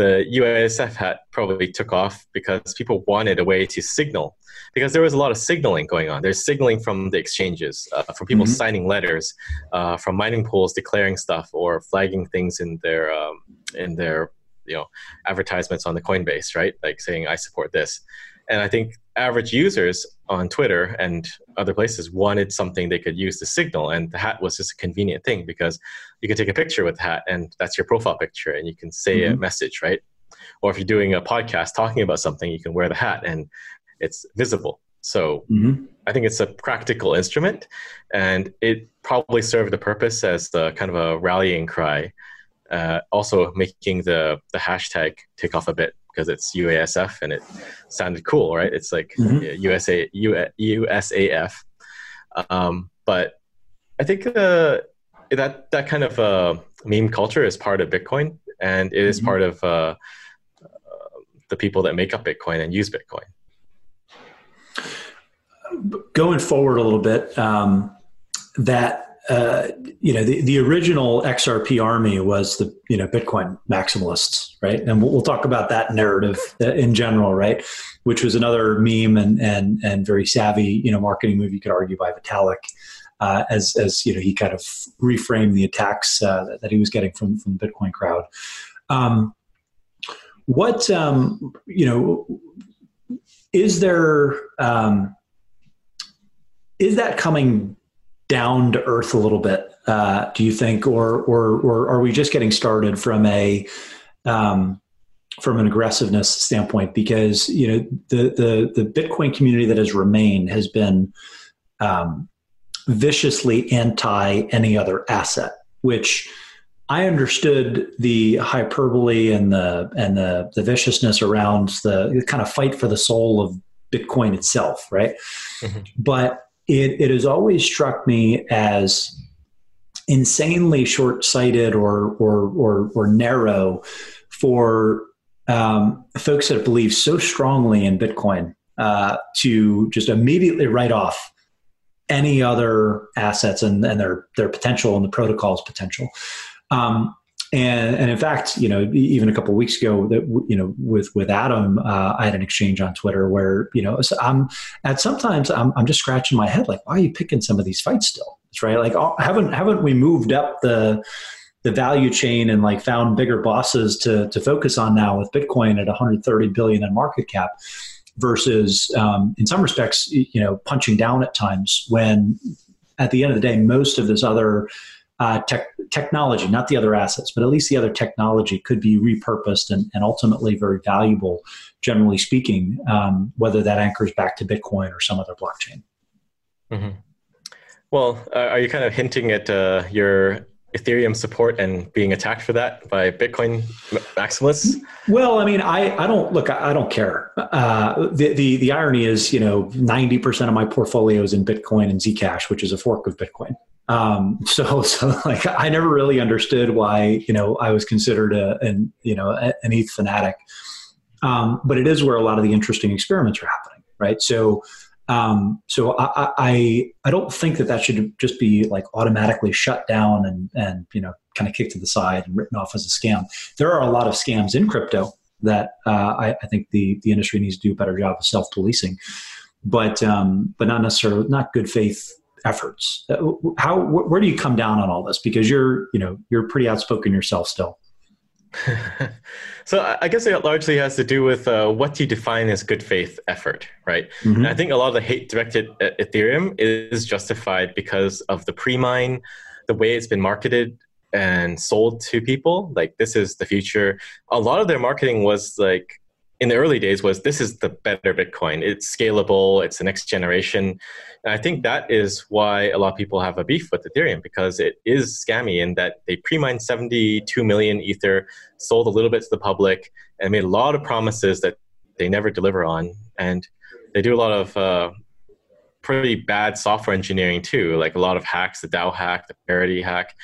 the U A S F hat probably took off because people wanted a way to signal, because there was a lot of signaling going on. There's signaling from the exchanges, uh, from people mm-hmm. signing letters, uh, from mining pools declaring stuff or flagging things in their um, in their you know, advertisements on the Coinbase, right? Like saying, I support this. And I think average users on Twitter and other places wanted something they could use to signal. And the hat was just a convenient thing because you can take a picture with the hat and that's your profile picture and you can say mm-hmm. a message, right? Or if you're doing a podcast talking about something, you can wear the hat and it's visible. So mm-hmm. I think it's a practical instrument, and it probably served the purpose as the kind of a rallying cry. Uh, also making the, the hashtag take off a bit because it's U A S F and it sounded cool, right? It's like mm-hmm. U S A, U S A F. Um, but I think uh, that that kind of uh, meme culture is part of Bitcoin, and it is mm-hmm. part of uh, uh, the people that make up Bitcoin and use Bitcoin. Going forward a little bit, um, that Uh, you know, the, the original X R P army was the, you know, Bitcoin maximalists, right? And we'll, we'll talk about that narrative in general, right? Which was another meme and, and, and very savvy, you know, marketing move, you could argue, by Vitalik, uh, as, as, you know, he kind of reframed the attacks uh, that, that he was getting from, from the Bitcoin crowd. Um, what, um, you know, is there, um, is that coming down to earth a little bit, uh, do you think, or, or or are we just getting started from a um, from an aggressiveness standpoint? Because you know the the the Bitcoin community that has remained has been um, viciously anti any other asset, which I understood the hyperbole and the and the the viciousness around the, the kind of fight for the soul of Bitcoin itself, right? Mm-hmm. But It, it has always struck me as insanely short-sighted or or or, or narrow for um, folks that believe so strongly in Bitcoin uh, to just immediately write off any other assets and, and their their potential and the protocol's potential. Um, and, and in fact, you know, even a couple of weeks ago, that you know, with with Adam, uh, I had an exchange on Twitter where you know, I'm at sometimes I'm I'm just scratching my head like, why are you picking some of these fights still? That's right. Like, oh, haven't haven't we moved up the the value chain and like found bigger bosses to to focus on now with Bitcoin at one hundred thirty billion in market cap versus um, in some respects, you know, punching down at times when at the end of the day, most of this other Uh, tech, technology, not the other assets, but at least the other technology could be repurposed and, and ultimately very valuable, generally speaking, um, whether that anchors back to Bitcoin or some other blockchain. Mm-hmm. Well, uh, are you kind of hinting at uh, your Ethereum support and being attacked for that by Bitcoin maximalists? Well, I mean, I, I don't look, I, I don't care. Uh, the, the, the irony is, you know, ninety percent of my portfolio is in Bitcoin and Zcash, which is a fork of Bitcoin. Um, so, so like, I never really understood why, you know, I was considered a, an, you know, an E T H fanatic. Um, but it is where a lot of the interesting experiments are happening, right? So, Um, so I, I, I don't think that that should just be like automatically shut down and, and, you know, kind of kicked to the side and written off as a scam. There are a lot of scams in crypto that, uh, I, I think the, the industry needs to do a better job of self-policing, but, um, but not necessarily not good faith efforts. How, wh- where do you come down on all this? Because you're, you know, you're pretty outspoken yourself still. So I guess it largely has to do with uh, what you define as good faith effort, right? Mm-hmm. And I think a lot of the hate directed at Ethereum is justified because of the pre-mine, the way it's been marketed and sold to people. Like, this is the future. A lot of their marketing was like, in the early days was, this is the better Bitcoin. It's scalable. It's the next generation. And I think that is why a lot of people have a beef with Ethereum, because it is scammy in that they pre-mined seventy-two million Ether, sold a little bit to the public, and made a lot of promises that they never deliver on. And they do a lot of uh, pretty bad software engineering too, like a lot of hacks, the DAO hack, the parity hack.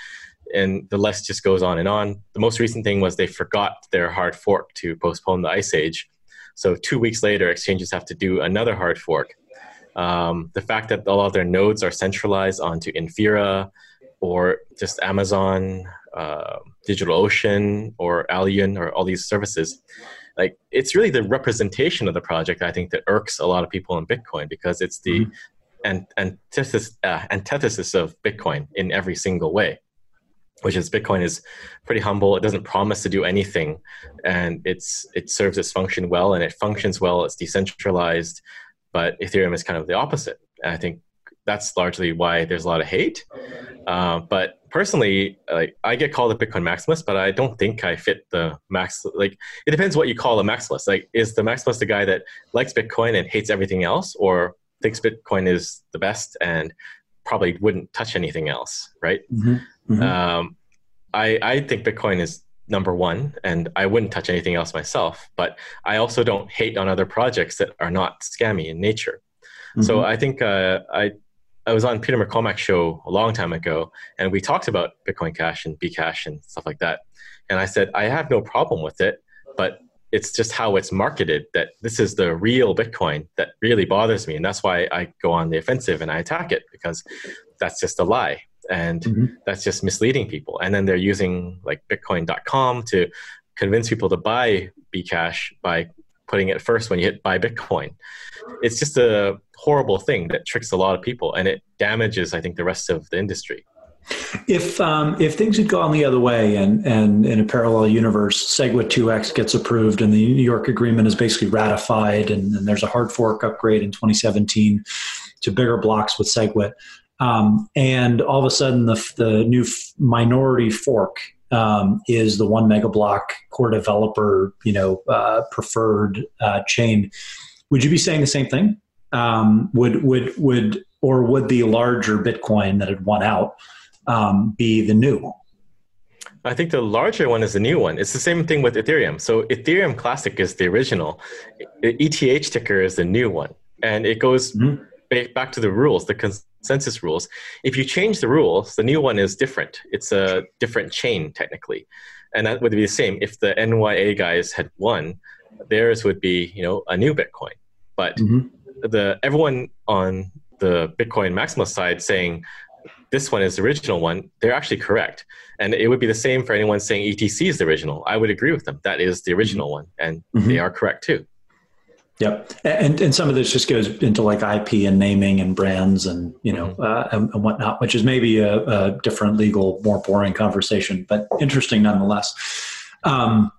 And the list just goes on and on. The most recent thing was they forgot their hard fork to postpone the Ice Age. So two weeks later, exchanges have to do another hard fork. Um, the fact that a lot of their nodes are centralized onto Infura or just Amazon, uh, DigitalOcean, or Alien, or all these services, like, it's really the representation of the project, I think, that irks a lot of people in Bitcoin, because it's the mm-hmm. an- antithesis, uh, antithesis of Bitcoin in every single way. Which is, Bitcoin is pretty humble. It doesn't promise to do anything, and it's it serves its function well, and it functions well. It's decentralized, but Ethereum is kind of the opposite. And I think that's largely why there's a lot of hate. Uh, but personally, like, I get called a Bitcoin maximalist, but I don't think I fit the max. Like, it depends what you call a maximalist. Like, is the maximalist the guy that likes Bitcoin and hates everything else, or thinks Bitcoin is the best and probably wouldn't touch anything else, right? Mm-hmm. Mm-hmm. Um, I, I think Bitcoin is number one, and I wouldn't touch anything else myself, but I also don't hate on other projects that are not scammy in nature. Mm-hmm. So I think uh, I I was on Peter McCormack's show a long time ago, and we talked about Bitcoin Cash and Bcash and stuff like that. And I said, I have no problem with it, but it's just how it's marketed, that this is the real Bitcoin, that really bothers me. And that's why I go on the offensive and I attack it, because that's just a lie. And mm-hmm. that's just misleading people. And then they're using like bitcoin dot com to convince people to buy Bcash by putting it first when you hit buy Bitcoin. It's just a horrible thing that tricks a lot of people, and it damages, I think, the rest of the industry. If um, if things had gone the other way, and, and in a parallel universe, SegWit two X gets approved and the New York agreement is basically ratified, and, and there's a hard fork upgrade in twenty seventeen to bigger blocks with SegWit. Um, and all of a sudden, the, the new f- minority fork um, is the one mega block core developer, you know, uh, preferred uh, chain. Would you be saying the same thing? Um, would would would or would the larger Bitcoin that had won out um, be the new? I think the larger one is the new one. It's the same thing with Ethereum. So Ethereum Classic is the original. The E T H ticker is the new one, and it goes mm-hmm. back to the rules. The cons- Census rules. If you change the rules, the new one is different. It's a different chain technically, and that would be the same. If the N Y A guys had won, theirs would be, you know, a new Bitcoin. But mm-hmm. the everyone on the Bitcoin maximalist side saying this one is the original one, they're actually correct. And it would be the same for anyone saying E T C is the original. I would agree with them. That is the original one, and mm-hmm. they are correct too. Yep. And and some of this just goes into like I P and naming and brands and, you know, mm-hmm. uh, and, and whatnot, which is maybe a, a different legal, more boring conversation, but interesting nonetheless. Um,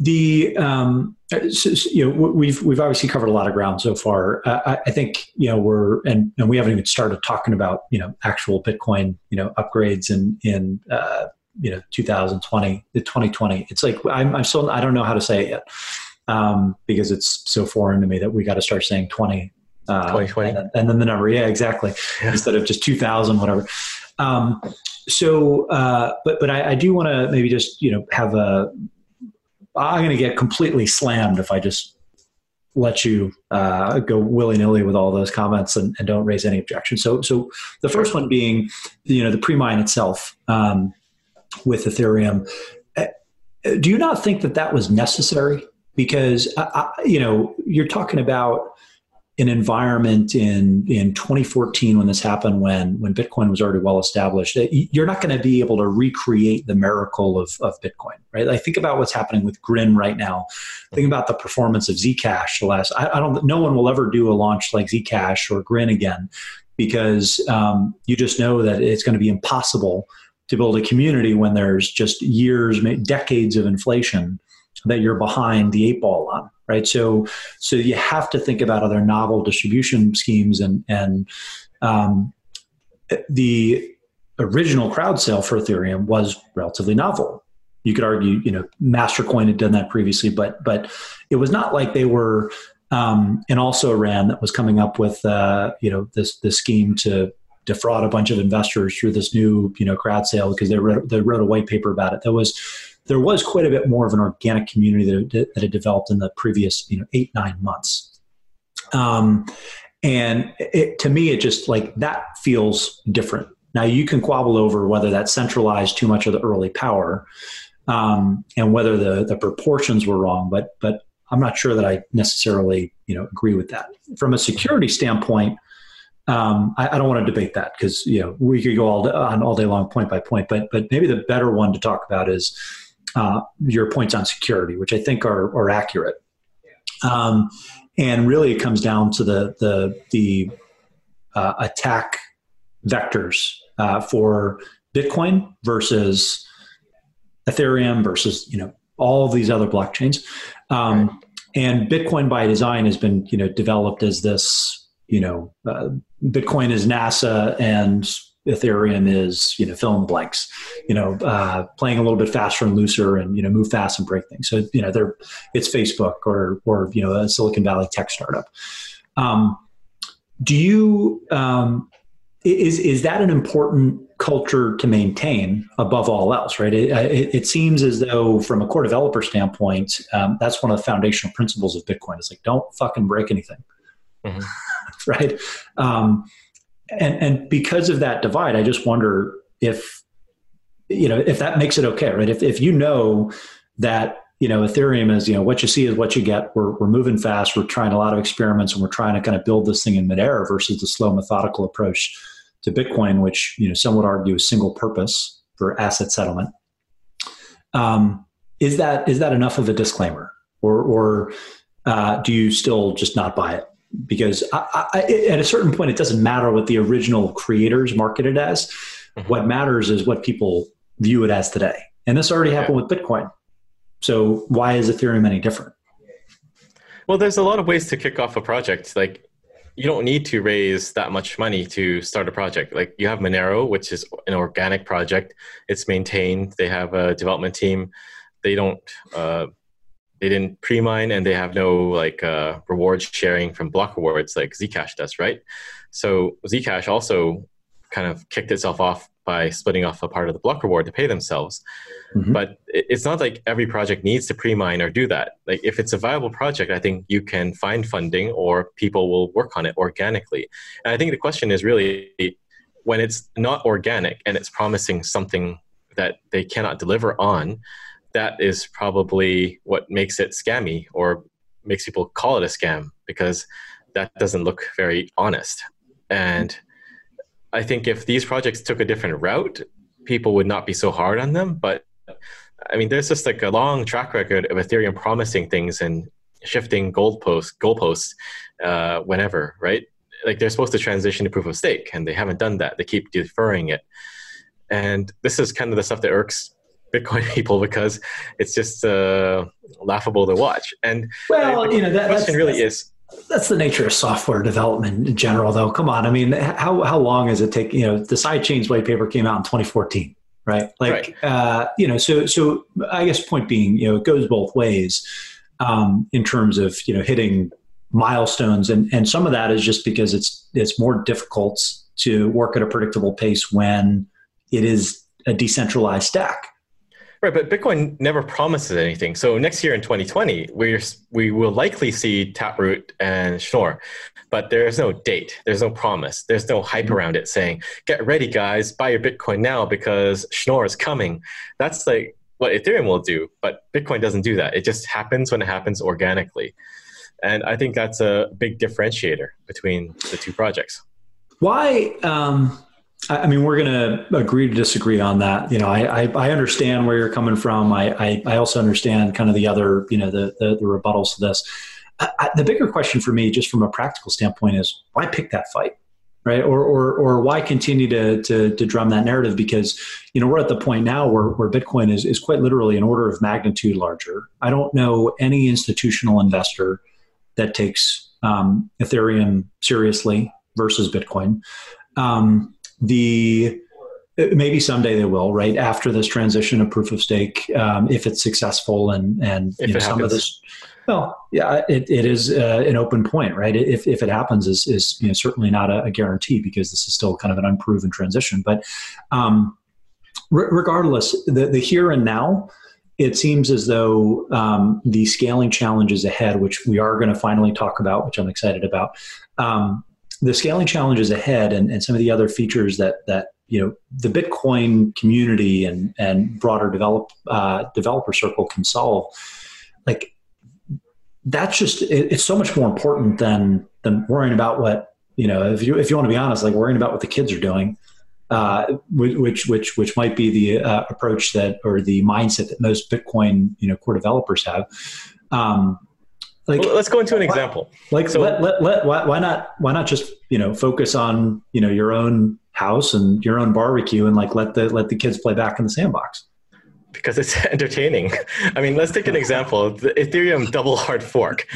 the, um, so, you know, we've, we've obviously covered a lot of ground so far. Uh, I, I think, you know, we're, and, and we haven't even started talking about, you know, actual Bitcoin, you know, upgrades in, in, uh, you know, twenty twenty, the twenty twenty. It's like, I'm, I'm still, I don't know how to say it yet. Um, because it's so foreign to me that we got to start saying twenty, uh, twenty twenty. And, and then the number, yeah, exactly, yeah. instead of just two thousand, whatever. Um, So, uh, but but I, I do want to maybe just, you know, have a, I'm going to get completely slammed if I just let you uh, go willy-nilly with all those comments and, and don't raise any objections. So so the first one being, you know, the pre-mine itself um, with Ethereum. Do you not think that that was necessary? Because, I, I, you know, you're talking about an environment in, in twenty fourteen when this happened, when, when Bitcoin was already well established, you're not going to be able to recreate the miracle of, of Bitcoin, right? Like, think about what's happening with Grin right now. Think about the performance of Zcash. The last, I, I don't, no one will ever do a launch like Zcash or Grin again, because um, you just know that it's going to be impossible to build a community when there's just years, decades of inflation that you're behind the eight ball on, right? So, so you have to think about other novel distribution schemes, and and um, the original crowd sale for Ethereum was relatively novel. You could argue, you know, MasterCoin had done that previously, but but it was not like they were um, an also-ran that was coming up with uh, you know, this this scheme to defraud a bunch of investors through this new, you know, crowd sale, because they wrote they wrote a white paper about it. That was. There was quite a bit more of an organic community that, that had developed in the previous, you know, eight, nine months. Um, and it, to me, it just like that feels different. Now, you can quabble over whether that centralized too much of the early power um, and whether the, the proportions were wrong, but but I'm not sure that I necessarily, you know, agree with that. From a security standpoint, Um, I, I don't want to debate that, because, you know, we could go all on all day long, point by point. But but maybe the better one to talk about is uh, your points on security, which I think are are accurate. Um, and really, it comes down to the the the uh, attack vectors uh, for Bitcoin versus Ethereum versus, you know, all of these other blockchains. Um, right. And Bitcoin by design has been, you know, developed as this. You know, uh, Bitcoin is NASA and Ethereum is, you know, fill in the blanks, you know, uh, playing a little bit faster and looser and, you know, move fast and break things. So, you know, they're, it's Facebook or, or, you know, a Silicon Valley tech startup. Um, do you, um, is, is that an important culture to maintain above all else, right? It, it, it seems as though from a core developer standpoint, um, that's one of the foundational principles of Bitcoin. It's like, don't fucking break anything. Mm-hmm. Right. Um, and, and because of that divide, I just wonder if, you know, if that makes it okay, right? If, if you know that, you know, Ethereum is, you know, what you see is what you get. We're, we're moving fast. We're trying a lot of experiments, and we're trying to kind of build this thing in midair versus the slow, methodical approach to Bitcoin, which, you know, some would argue is single purpose for asset settlement. Um, is that, is that enough of a disclaimer, or, or uh, do you still just not buy it? Because I, I, at a certain point, it doesn't matter what the original creators marketed as. Mm-hmm. What matters is what people view it as today. And this already happened yeah. with Bitcoin. So why is Ethereum any different? Well, there's a lot of ways to kick off a project. Like, you don't need to raise that much money to start a project. Like, you have Monero, which is an organic project. It's maintained. They have a development team. They don't... Uh, They didn't pre-mine, and they have no like uh, reward sharing from block rewards like Zcash does, right? So Zcash also kind of kicked itself off by splitting off a part of the block reward to pay themselves. Mm-hmm. But it's not like every project needs to pre-mine or do that. Like, if it's a viable project, I think you can find funding, or people will work on it organically. And I think the question is really, when it's not organic and it's promising something that they cannot deliver on, that is probably what makes it scammy, or makes people call it a scam, because that doesn't look very honest. And I think if these projects took a different route, people would not be so hard on them. But I mean, there's just like a long track record of Ethereum promising things and shifting goalposts, goalposts uh, whenever, right? Like, they're supposed to transition to proof of stake, and they haven't done that. They keep deferring it. And this is kind of the stuff that irks Bitcoin people, because it's just uh, laughable to watch. And well, you know, that, the question that's, really that's, is that's the nature of software development in general, though. Come on, I mean, how how long does it take? You know, the sidechains white paper came out in twenty fourteen, right? Like, right. Uh, you know, so so I guess point being, you know, it goes both ways um, in terms of, you know, hitting milestones, and and some of that is just because it's it's more difficult to work at a predictable pace when it is a decentralized stack. Right, but Bitcoin never promises anything. So next year in twenty twenty, we we will likely see Taproot and Schnorr, but there's no date, there's no promise, there's no hype around it saying, get ready guys, buy your Bitcoin now because Schnorr is coming. That's like what Ethereum will do, but Bitcoin doesn't do that. It just happens when it happens organically. And I think that's a big differentiator between the two projects. Why... Um... I mean, we're going to agree to disagree on that. You know, I, I, I understand where you're coming from. I, I, I also understand kind of the other, you know, the, the, the rebuttals to this. I, I, the bigger question for me, just from a practical standpoint, is why pick that fight, right? Or, or, or why continue to, to, to drum that narrative? Because, you know, we're at the point now where, where Bitcoin is, is quite literally an order of magnitude larger. I don't know any institutional investor that takes um, Ethereum seriously versus Bitcoin. Um, The maybe someday they will, right? After this transition of proof of stake, um, if it's successful and and you know, some of this, well, yeah, it, it is uh, an open point, right? If if it happens, is is you know, certainly not a, a guarantee because this is still kind of an unproven transition. But um, re- regardless, the the here and now, it seems as though um, the scaling challenges ahead, which we are going to finally talk about, which I'm excited about. Um, The scaling challenges ahead and, and some of the other features that, that you know, the Bitcoin community and, and broader develop, uh, developer circle can solve, like that's just, it, it's so much more important than, than worrying about what, you know, if you, if you want to be honest, like worrying about what the kids are doing, uh, which, which, which might be the uh, approach that, or the mindset that most Bitcoin, you know, core developers have. Um, Like, well, let's go into an why, example. Like, so, let, let, let, why, why not? Why not just you know focus on you know your own house and your own barbecue and like let the let the kids play back in the sandbox? Because it's entertaining. I mean, let's take an example: the Ethereum double hard fork.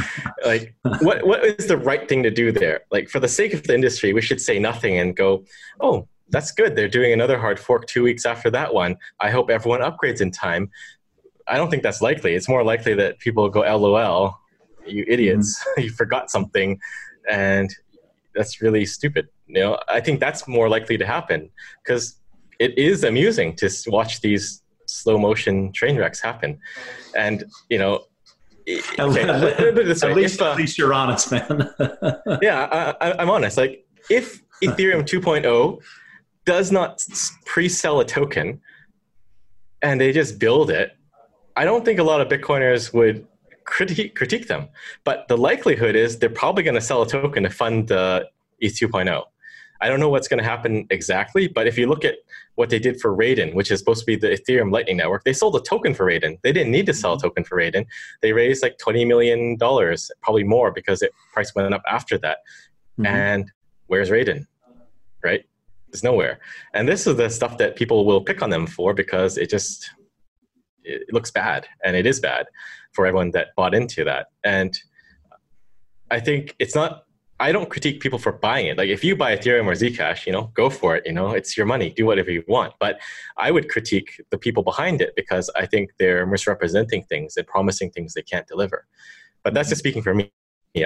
Like, what what is the right thing to do there? Like, for the sake of the industry, we should say nothing and go, oh, that's good. They're doing another hard fork two weeks after that one. I hope everyone upgrades in time. I don't think that's likely. It's more likely that people go L O L. You idiots, mm-hmm. You forgot something, and that's really stupid. You know, I think that's more likely to happen because it is amusing to watch these slow motion train wrecks happen. And, you know, okay, at, at least, if, uh, at least you're honest, man. Yeah, I, I'm honest. Like, if Ethereum two point oh does not pre-sell a token and they just build it, I don't think a lot of Bitcoiners would Critique, critique them, but the likelihood is they're probably going to sell a token to fund the E T H two point oh. I don't know what's going to happen exactly, but if you look at what they did for Raiden, which is supposed to be the Ethereum Lightning Network, they sold a token for Raiden. They didn't need to sell a token for Raiden. They raised like twenty million dollars, probably more because the price went up after that. Mm-hmm. And where's Raiden, right? It's nowhere. And this is the stuff that people will pick on them for because it just... it looks bad, and it is bad for everyone that bought into that. And I think it's not, I don't critique people for buying it. Like if you buy Ethereum or Zcash, you know, go for it, you know, it's your money, do whatever you want. But I would critique the people behind it because I think they're misrepresenting things and promising things they can't deliver. But that's just speaking for me.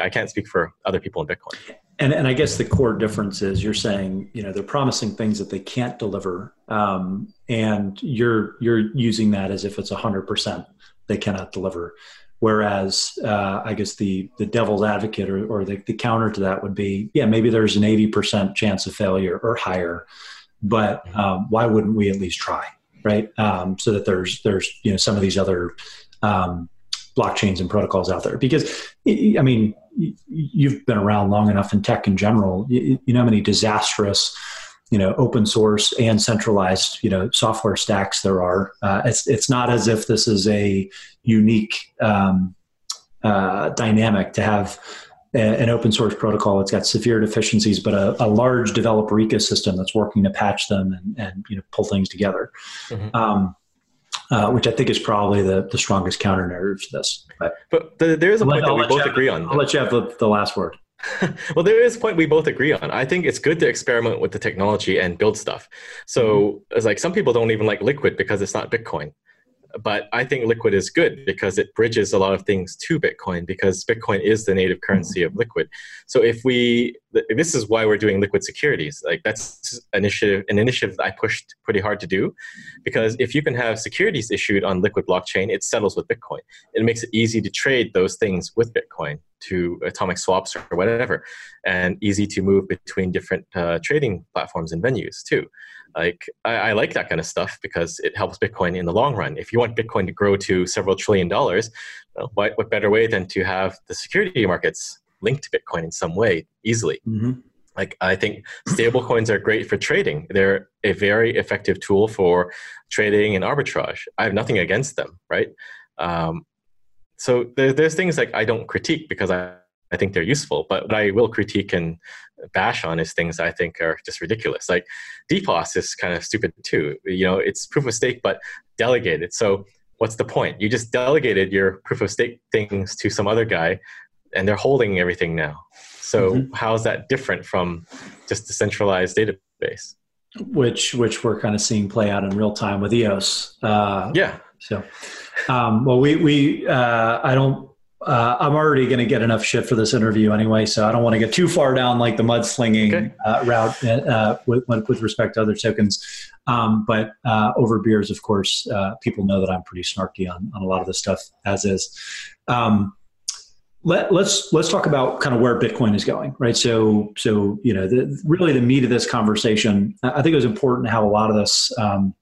I can't speak for other people in Bitcoin. And, and I guess the core difference is you're saying, you know, they're promising things that they can't deliver. Um, and you're, you're using that as if it's a hundred percent they cannot deliver. Whereas uh, I guess the, the devil's advocate or, or the, the counter to that would be, yeah, maybe there's an eighty percent chance of failure or higher, but um, why wouldn't we at least try? Right. Um, so that there's, there's, you know, some of these other um, blockchains and protocols out there because I mean, you've been around long enough in tech in general, you know how many disastrous, you know, open source and centralized, you know, software stacks there are. Uh, it's it's not as if this is a unique um, uh, dynamic to have a, an open source protocol. It's got severe deficiencies, but a, a large developer ecosystem that's working to patch them and, and you know, pull things together. Mm-hmm. Um, Uh, which I think is probably the, the strongest counter narrative to this. But, but the, there is a point I'll that we both have, agree on. I'll let you have the, the last word. Well, there is a point we both agree on. I think it's good to experiment with the technology and build stuff. So it's like some people don't even like Liquid because it's not Bitcoin. But I think Liquid is good because it bridges a lot of things to Bitcoin because Bitcoin is the native currency of Liquid. So if we this is why we're doing liquid securities. Like that's an initiative, an initiative that I pushed pretty hard to do, because if you can have securities issued on liquid blockchain, it settles with Bitcoin. It makes it easy to trade those things with Bitcoin to atomic swaps or whatever, and easy to move between different uh, trading platforms and venues too. Like I, I like that kind of stuff because it helps Bitcoin in the long run. If you want Bitcoin to grow to several trillion dollars, well, what, what better way than to have the security markets linked to Bitcoin in some way easily. Mm-hmm. Like I think stable coins are great for trading. They're a very effective tool for trading and arbitrage. I have nothing against them, right? Um, so there, there's things like I don't critique because I, I think they're useful, but what I will critique and bash on is things I think are just ridiculous. Like D P O S is kind of stupid too. You know, it's proof of stake, but delegated. So what's the point? You just delegated your proof of stake things to some other guy, and they're holding everything now. So mm-hmm. how is that different from just a centralized database? Which which we're kind of seeing play out in real time with E O S. Uh, yeah. So, um, well, we we uh, I don't. Uh, I'm already going to get enough shit for this interview anyway, so I don't want to get too far down like the mudslinging okay. uh, route uh, with with respect to other tokens. Um, but uh, over beers, of course, uh, people know that I'm pretty snarky on on a lot of this stuff as is. Um, Let, let's let's talk about kind of where Bitcoin is going, right? So, so you know, the, really the meat of this conversation, I think it was important to have a lot of this um,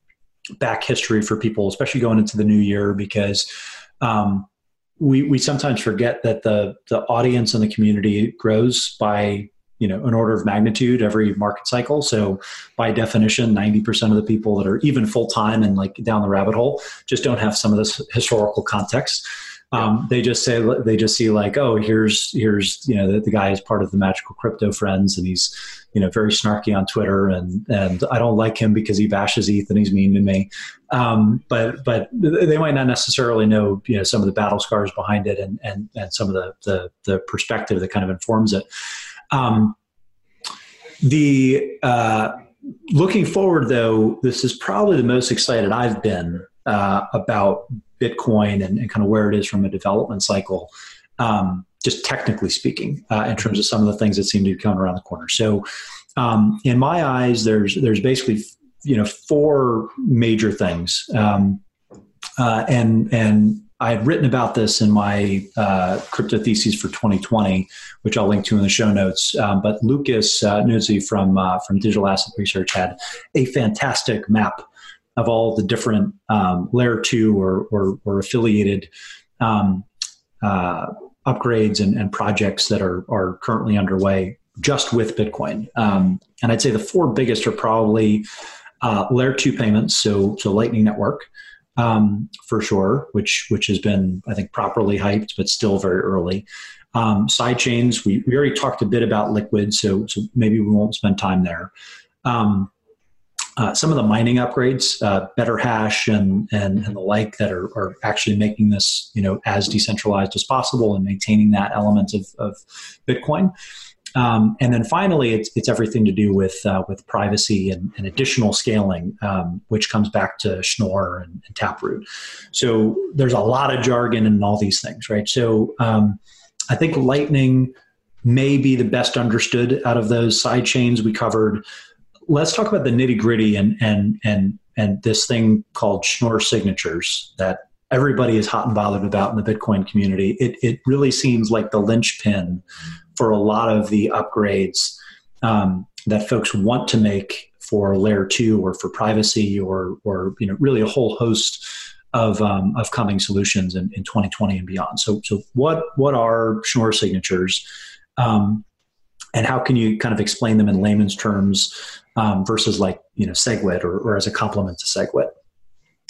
back history for people, especially going into the new year, because um, we we sometimes forget that the the audience and the community grows by, you know, an order of magnitude every market cycle. So by definition, ninety percent of the people that are even full time and like down the rabbit hole just don't have some of this historical context. Um, they just say, they just see like, oh, here's, here's, you know, the, the guy is part of the Magical Crypto Friends and he's, you know, very snarky on Twitter and, and I don't like him because he bashes E T H and he's mean to me. Um, but, but they might not necessarily know, you know, some of the battle scars behind it and, and, and some of the, the, the perspective that kind of informs it. Um, the, uh, looking forward though, this is probably the most excited I've been, uh, about Bitcoin and, and kind of where it is from a development cycle, um, just technically speaking, uh, in terms of some of the things that seem to be coming around the corner. So um, in my eyes, there's there's basically, you know, four major things. Um, uh, and and I had written about this in my uh, crypto thesis for twenty twenty, which I'll link to in the show notes. Um, but Lucas uh, Nuzzi from, uh, from Digital Asset Research had a fantastic map of all the different um, layer two or, or, or affiliated um, uh, upgrades and, and projects that are, are currently underway just with Bitcoin. Um, and I'd say the four biggest are probably uh, layer two payments. So, so Lightning Network um, for sure, which, which has been, I think, properly hyped, but still very early. Um, sidechains, we, we already talked a bit about Liquid, so, so maybe we won't spend time there. Um, Uh, some of the mining upgrades, uh, better hash and, and and the like, that are, are actually making this, you know, as decentralized as possible and maintaining that element of, of Bitcoin. Um, and then finally, it's it's everything to do with uh, with privacy and, and additional scaling, um, which comes back to Schnorr and, and Taproot. So there's a lot of jargon in all these things, right? So um, I think Lightning may be the best understood out of those side chains we covered. Let's talk about the nitty gritty and, and, and, and this thing called Schnorr signatures that everybody is hot and bothered about in the Bitcoin community. It, it really seems like the linchpin for a lot of the upgrades um, that folks want to make for layer two or for privacy or, or, you know, really a whole host of, um, of coming solutions in, in twenty twenty and beyond. So, so what, what are Schnorr signatures? Um, And how can you kind of explain them in layman's terms um, versus like, you know, SegWit or, or as a complement to SegWit?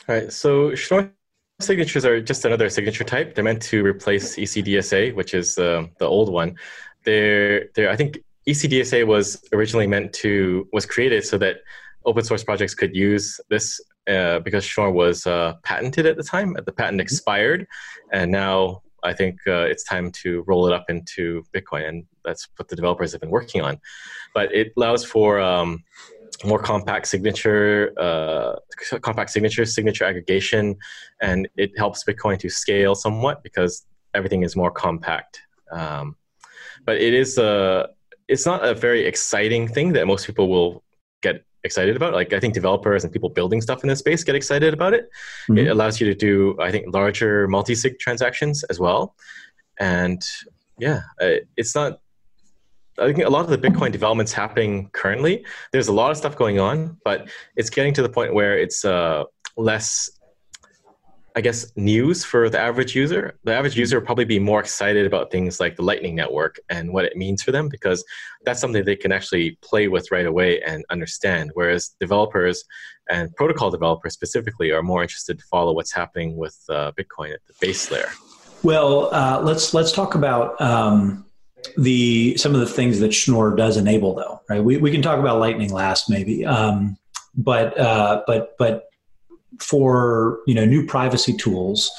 All right. So Schnorr signatures are just another signature type. They're meant to replace E C D S A, which is uh, the old one. They're, they're, I think E C D S A was originally meant to, was created so that open source projects could use this uh, because Schnorr was uh, patented at the time. The patent expired and now I think uh, it's time to roll it up into Bitcoin, and that's what the developers have been working on. But it allows for um, more compact signature, uh, compact signature, signature aggregation, and it helps Bitcoin to scale somewhat because everything is more compact. Um, but it is a uh, it's not a very exciting thing that most people will get excited about. Like, I think developers and people building stuff in this space get excited about it. Mm-hmm. It allows you to do, I think, larger multi-sig transactions as well. And yeah, it's not, I think a lot of the Bitcoin developments happening currently, there's a lot of stuff going on, but it's getting to the point where it's uh, less, I guess, news for the average user. The average user will probably be more excited about things like the Lightning Network and what it means for them, because that's something they can actually play with right away and understand. Whereas developers and protocol developers specifically are more interested to follow what's happening with uh, Bitcoin at the base layer. Well, uh, let's let's talk about um, the some of the things that Schnorr does enable, though. Right? We we can talk about Lightning last, maybe, um, but uh, but but. for, you know, new privacy tools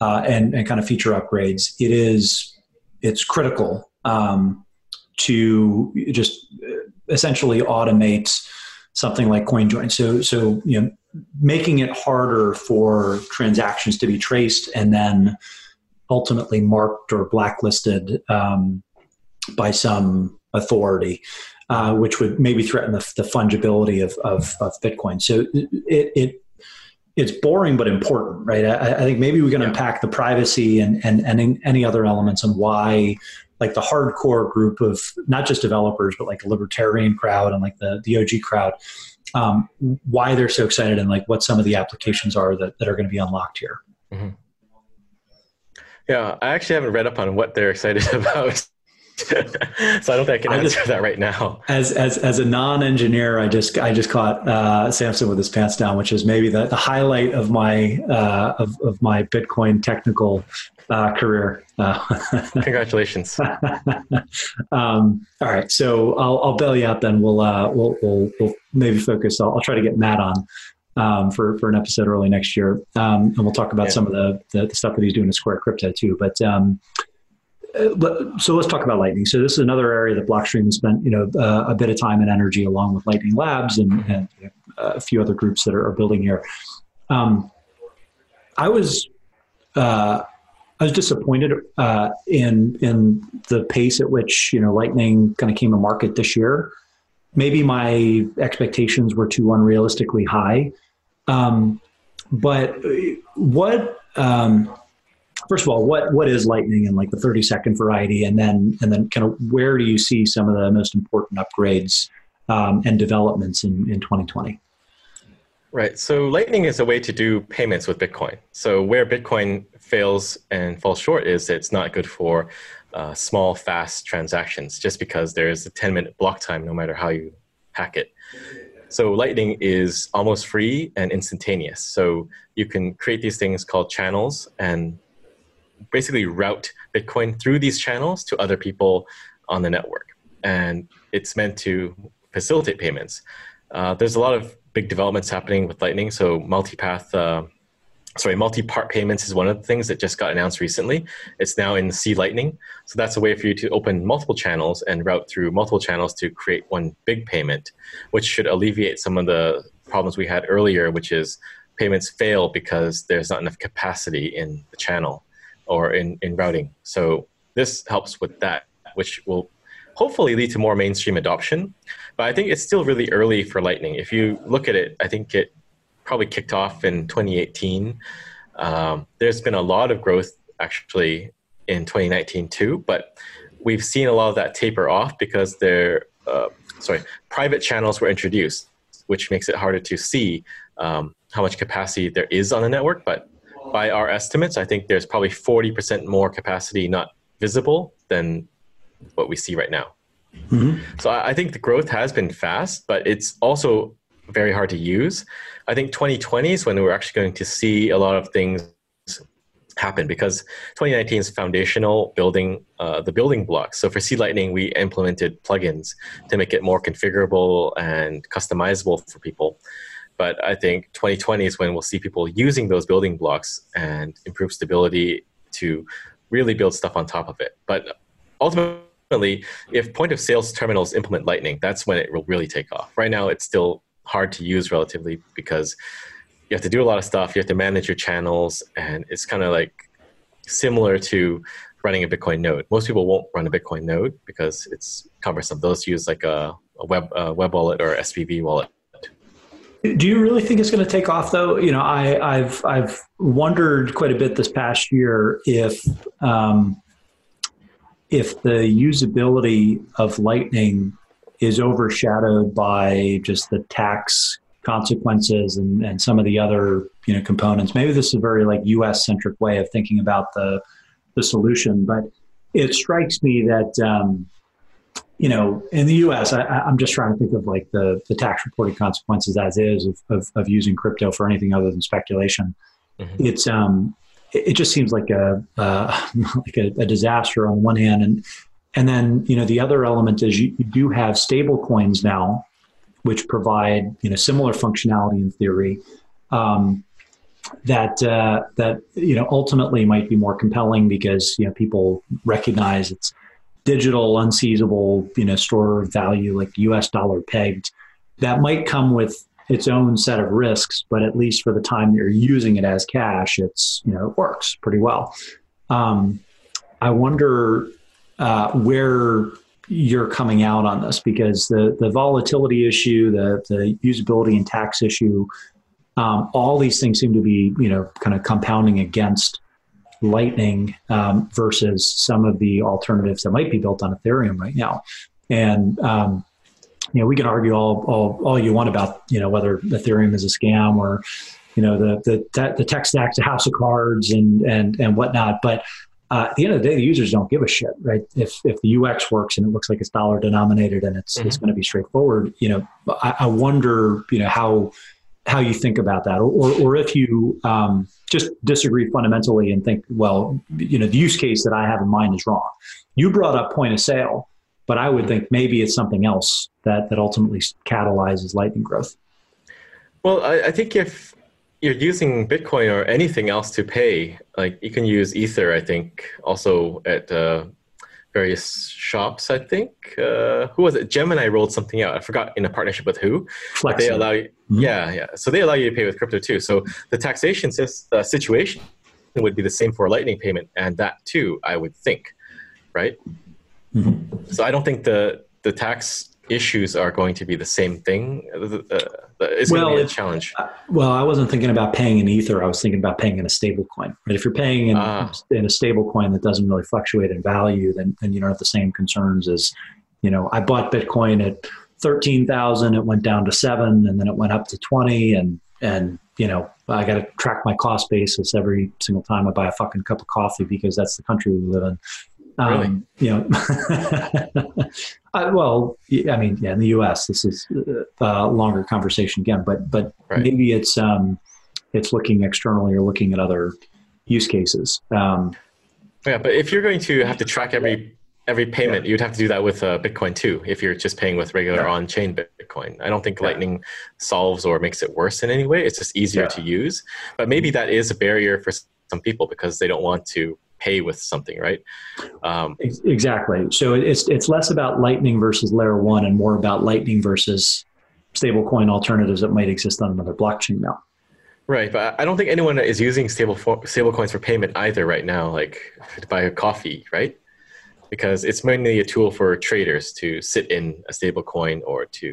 uh, and, and kind of feature upgrades, it is, it's critical um, to just essentially automate something like CoinJoin. So, so, you know, making it harder for transactions to be traced and then ultimately marked or blacklisted um, by some authority, uh, which would maybe threaten the, the fungibility of, of, of Bitcoin. So it, it, it's boring, but important, right? I, I think maybe we can yeah. unpack the privacy and, and, and any other elements and why, like, the hardcore group of not just developers, but like the libertarian crowd and like the, the O G crowd, um, why they're so excited and like what some of the applications are that, that are going to be unlocked here. Mm-hmm. Yeah, I actually haven't read up on what they're excited about. So I don't think I can I answer just, that right now. As as as a non-engineer, I just I just caught uh, Samson with his pants down, which is maybe the, the highlight of my uh, of of my Bitcoin technical uh, career. Uh, Congratulations! um, all right, so I'll I'll bail you out then. We'll uh, we'll, we'll we'll maybe focus. I'll, I'll try to get Matt on um, for for an episode early next year, um, and we'll talk about yeah. some of the, the the stuff that he's doing at Square Crypto too. But um, so let's talk about Lightning. So this is another area that Blockstream has spent, you know, uh, a bit of time and energy, along with Lightning Labs and, and you know, a few other groups that are, are building here. Um, I was uh, I was disappointed uh, in in the pace at which, you know, Lightning kind of came to market this year. Maybe my expectations were too unrealistically high. Um, but what? Um, First of all, what what is Lightning and like the thirty second variety, and then and then kind of where do you see some of the most important upgrades um, and developments in, in twenty twenty? Right. So Lightning is a way to do payments with Bitcoin. So where Bitcoin fails and falls short is it's not good for uh, small, fast transactions, just because there is a ten minute block time no matter how you hack it. So Lightning is almost free and instantaneous. So you can create these things called channels and basically route Bitcoin through these channels to other people on the network. And it's meant to facilitate payments. Uh, there's a lot of big developments happening with Lightning. So multipath, uh, sorry, multi-part payments is one of the things that just got announced recently. It's now in C Lightning. So that's a way for you to open multiple channels and route through multiple channels to create one big payment, which should alleviate some of the problems we had earlier, which is payments fail because there's not enough capacity in the channel or in, in routing. So this helps with that, which will hopefully lead to more mainstream adoption. But I think it's still really early for Lightning. If you look at it, I think it probably kicked off in twenty eighteen. Um, there's been a lot of growth actually in twenty nineteen too, but we've seen a lot of that taper off because there, uh, sorry, private channels were introduced, which makes it harder to see um, how much capacity there is on the network. But by our estimates, I think there's probably forty percent more capacity not visible than what we see right now. Mm-hmm. So I think the growth has been fast, but it's also very hard to use. I think twenty twenty is when we're actually going to see a lot of things happen, because twenty nineteen is foundational building, uh, the building blocks. So for C Lightning, we implemented plugins to make it more configurable and customizable for people. But I think twenty twenty is when we'll see people using those building blocks and improve stability to really build stuff on top of it. But ultimately, if point of sales terminals implement Lightning, that's when it will really take off. Right now, it's still hard to use relatively because you have to do a lot of stuff. You have to manage your channels. And it's kind of like similar to running a Bitcoin node. Most people won't run a Bitcoin node because it's cumbersome. Those use like a, a web a web wallet or S P V wallet. Do you really think it's going to take off, though? You know, I, I've I've wondered quite a bit this past year if um, if the usability of Lightning is overshadowed by just the tax consequences and, and some of the other you know components. Maybe this is a very like U S centric way of thinking about the the solution, but it strikes me that um, you know in the U S, I, I'm just trying to think of like the the tax reporting consequences as is of of, of using crypto for anything other than speculation. Mm-hmm. It's um it, it just seems like a uh, like a, a disaster on one hand, and and then you know the other element is you, you do have stable coins now, which provide you know similar functionality in theory, um, that uh, that you know ultimately might be more compelling because you know people recognize it's digital, unseizable you know store of value like U S dollar pegged. That might come with its own set of risks, but at least for the time that you're using it as cash, it's you know it works pretty well. Um, I wonder uh, where you're coming out on this, because the, the volatility issue, the, the usability and tax issue, um, all these things seem to be, you know, kind of compounding against Lightning um, versus some of the alternatives that might be built on Ethereum right now. And, um, you know, we can argue all, all, all you want about, you know, whether Ethereum is a scam or, you know, the, the, te- the tech stack's a house of cards and, and, and whatnot. But, Uh, at the end of the day, the users don't give a shit, right? If if the U X works and it looks like it's dollar denominated and it's mm-hmm. it's going to be straightforward, you know, I, I wonder, you know, how how you think about that, or or, or if you um, just disagree fundamentally and think, well, you know, the use case that I have in mind is wrong. You brought up point of sale, but I would mm-hmm. think maybe it's something else that that ultimately catalyzes Lightning growth. Well, I, I think if you're using Bitcoin or anything else to pay, like you can use Ether, I think, also at uh, various shops, I think. Uh, who was it? Gemini rolled something out. I forgot, in a partnership with who. Flex. They allow you, mm-hmm. Yeah, yeah. So they allow you to pay with crypto too. So the taxation uh, situation would be the same for Lightning payment and that too, I would think, right? Mm-hmm. So I don't think the, the tax issues are going to be the same thing. Uh, it's well, going to be a challenge. Uh, well, I wasn't thinking about paying in Ether. I was thinking about paying in a stable coin. But if you're paying in, ah. in a stable coin that doesn't really fluctuate in value, then, then you don't have the same concerns as, you know, I bought Bitcoin at thirteen thousand, it went down to seven, and then it went up to twenty, and, and you know, I got to track my cost basis every single time I buy a fucking cup of coffee because that's the country we live in. Really? Um, you know, I, well, I mean, yeah, in the U S, this is a longer conversation again, but but right. Maybe it's um, it's looking externally or looking at other use cases. Um, yeah, but if you're going to have to track every every payment, yeah. you'd have to do that with uh, Bitcoin too. If you're just paying with regular yeah. on-chain Bitcoin, I don't think yeah. Lightning solves or makes it worse in any way. It's just easier yeah. to use, but maybe that is a barrier for some people because they don't want to pay with something, right? Um, exactly. So it's it's less about Lightning versus layer one and more about Lightning versus stablecoin alternatives that might exist on another blockchain now. Right, but I don't think anyone is using stable stablecoins for payment either right now, like to buy a coffee, right? Because it's mainly a tool for traders to sit in a stablecoin or to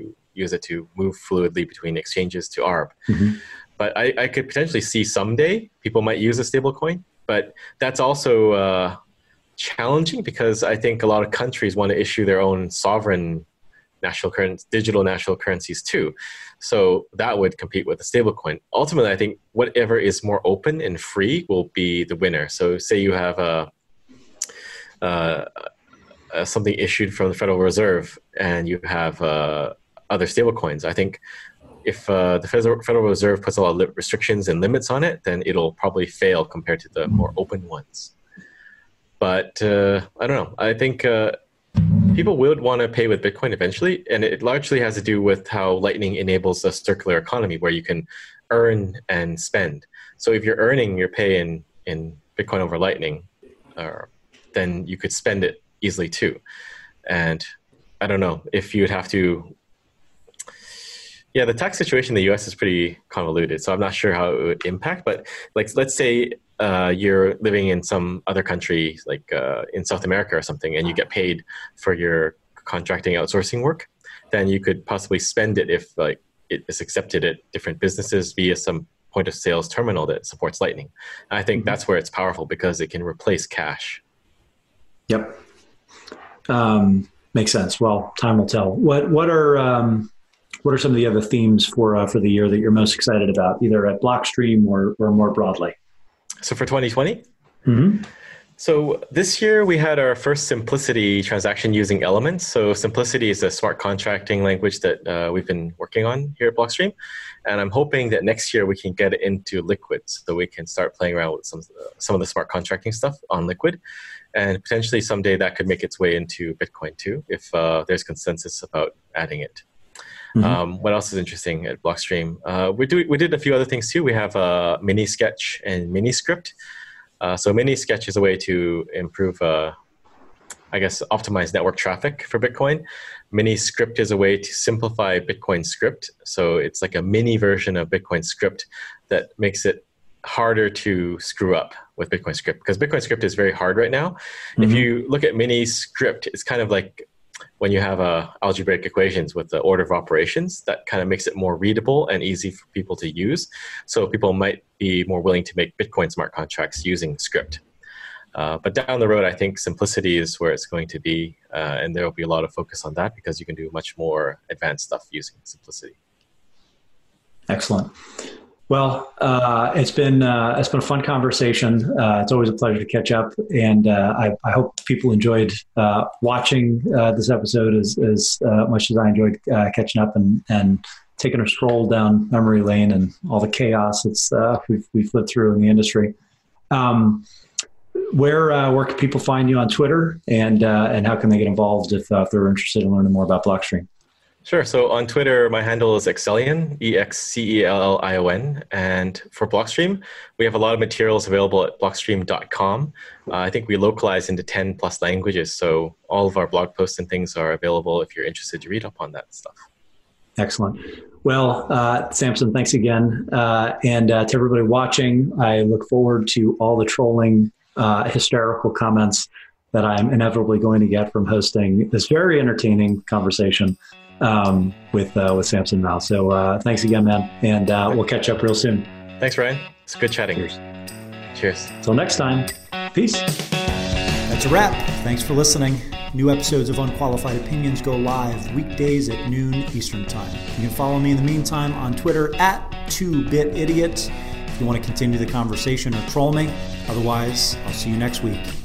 use it to move fluidly between exchanges to A R B. Mm-hmm. But I, I could potentially see someday people might use a stablecoin. But that's also uh, challenging because I think a lot of countries want to issue their own sovereign national currency, digital national currencies too. So that would compete with the stablecoin. Ultimately, I think whatever is more open and free will be the winner. So say you have a, uh, uh, something issued from the Federal Reserve and you have uh, other stablecoins. I think if uh, the Federal Reserve puts a lot of restrictions and limits on it, then it'll probably fail compared to the more open ones. But uh, I don't know. I think uh, people would want to pay with Bitcoin eventually, and it largely has to do with how Lightning enables a circular economy where you can earn and spend. So if you're earning your pay in, in Bitcoin over Lightning, uh, then you could spend it easily too. And I don't know if you'd have to... Yeah, the tax situation in the U S is pretty convoluted, so I'm not sure how it would impact. But like, let's say uh, you're living in some other country, like uh, in South America or something, and you get paid for your contracting outsourcing work, then you could possibly spend it if like it is accepted at different businesses via some point of sales terminal that supports Lightning. And I think mm-hmm. that's where it's powerful because it can replace cash. Yep. Um, makes sense. Well, time will tell. What what are um, what are some of the other themes for uh, for the year that you're most excited about, either at Blockstream or or more broadly? So for twenty twenty? Mm-hmm. So this year we had our first Simplicity transaction using Elements. So Simplicity is a smart contracting language that uh, we've been working on here at Blockstream. And I'm hoping that next year we can get it into Liquid so we can start playing around with some, uh, some of the smart contracting stuff on Liquid. And potentially someday that could make its way into Bitcoin too, if uh, there's consensus about adding it. Mm-hmm. Um, what else is interesting at Blockstream? Uh, we, do, we did a few other things too. We have uh, Miniscript and Miniscript. Uh, so Miniscript is a way to improve, uh, I guess, optimize network traffic for Bitcoin. Miniscript is a way to simplify Bitcoin script. So it's like a mini version of Bitcoin script that makes it harder to screw up with Bitcoin script, because Bitcoin script is very hard right now. Mm-hmm. If you look at Miniscript, it's kind of like when you have uh, algebraic equations with the order of operations, that kind of makes it more readable and easy for people to use. So people might be more willing to make Bitcoin smart contracts using script. Uh, but down the road, I think Simplicity is where it's going to be. Uh, and there will be a lot of focus on that because you can do much more advanced stuff using Simplicity. Excellent. Well, uh, it's been uh, it's been a fun conversation. Uh, it's always a pleasure to catch up, and uh, I, I hope people enjoyed uh, watching uh, this episode as as uh, much as I enjoyed uh, catching up and, and taking a stroll down memory lane and all the chaos that's uh, we've we've lived through in the industry. Um, where uh, where can people find you on Twitter, and uh, and how can they get involved if, uh, if they're interested in learning more about Blockstream? Sure. So on Twitter, my handle is Excellion, E X C E L L I O N. And for Blockstream, we have a lot of materials available at blockstream dot com. Uh, I think we localize into ten plus languages. So all of our blog posts and things are available if you're interested to read up on that stuff. Excellent. Well, uh, Samson, thanks again. Uh, and uh, to everybody watching, I look forward to all the trolling, uh, hysterical comments that I'm inevitably going to get from hosting this very entertaining conversation um, with uh, with Samson Mao. So uh, thanks again, man. And uh, we'll catch up real soon. Thanks, Ryan. It's good chatting. Cheers. Cheers. Till next time. Peace. That's a wrap. Thanks for listening. New episodes of Unqualified Opinions go live weekdays at noon Eastern time. You can follow me in the meantime on Twitter at two bit idiot if you want to continue the conversation or troll me. Otherwise, I'll see you next week.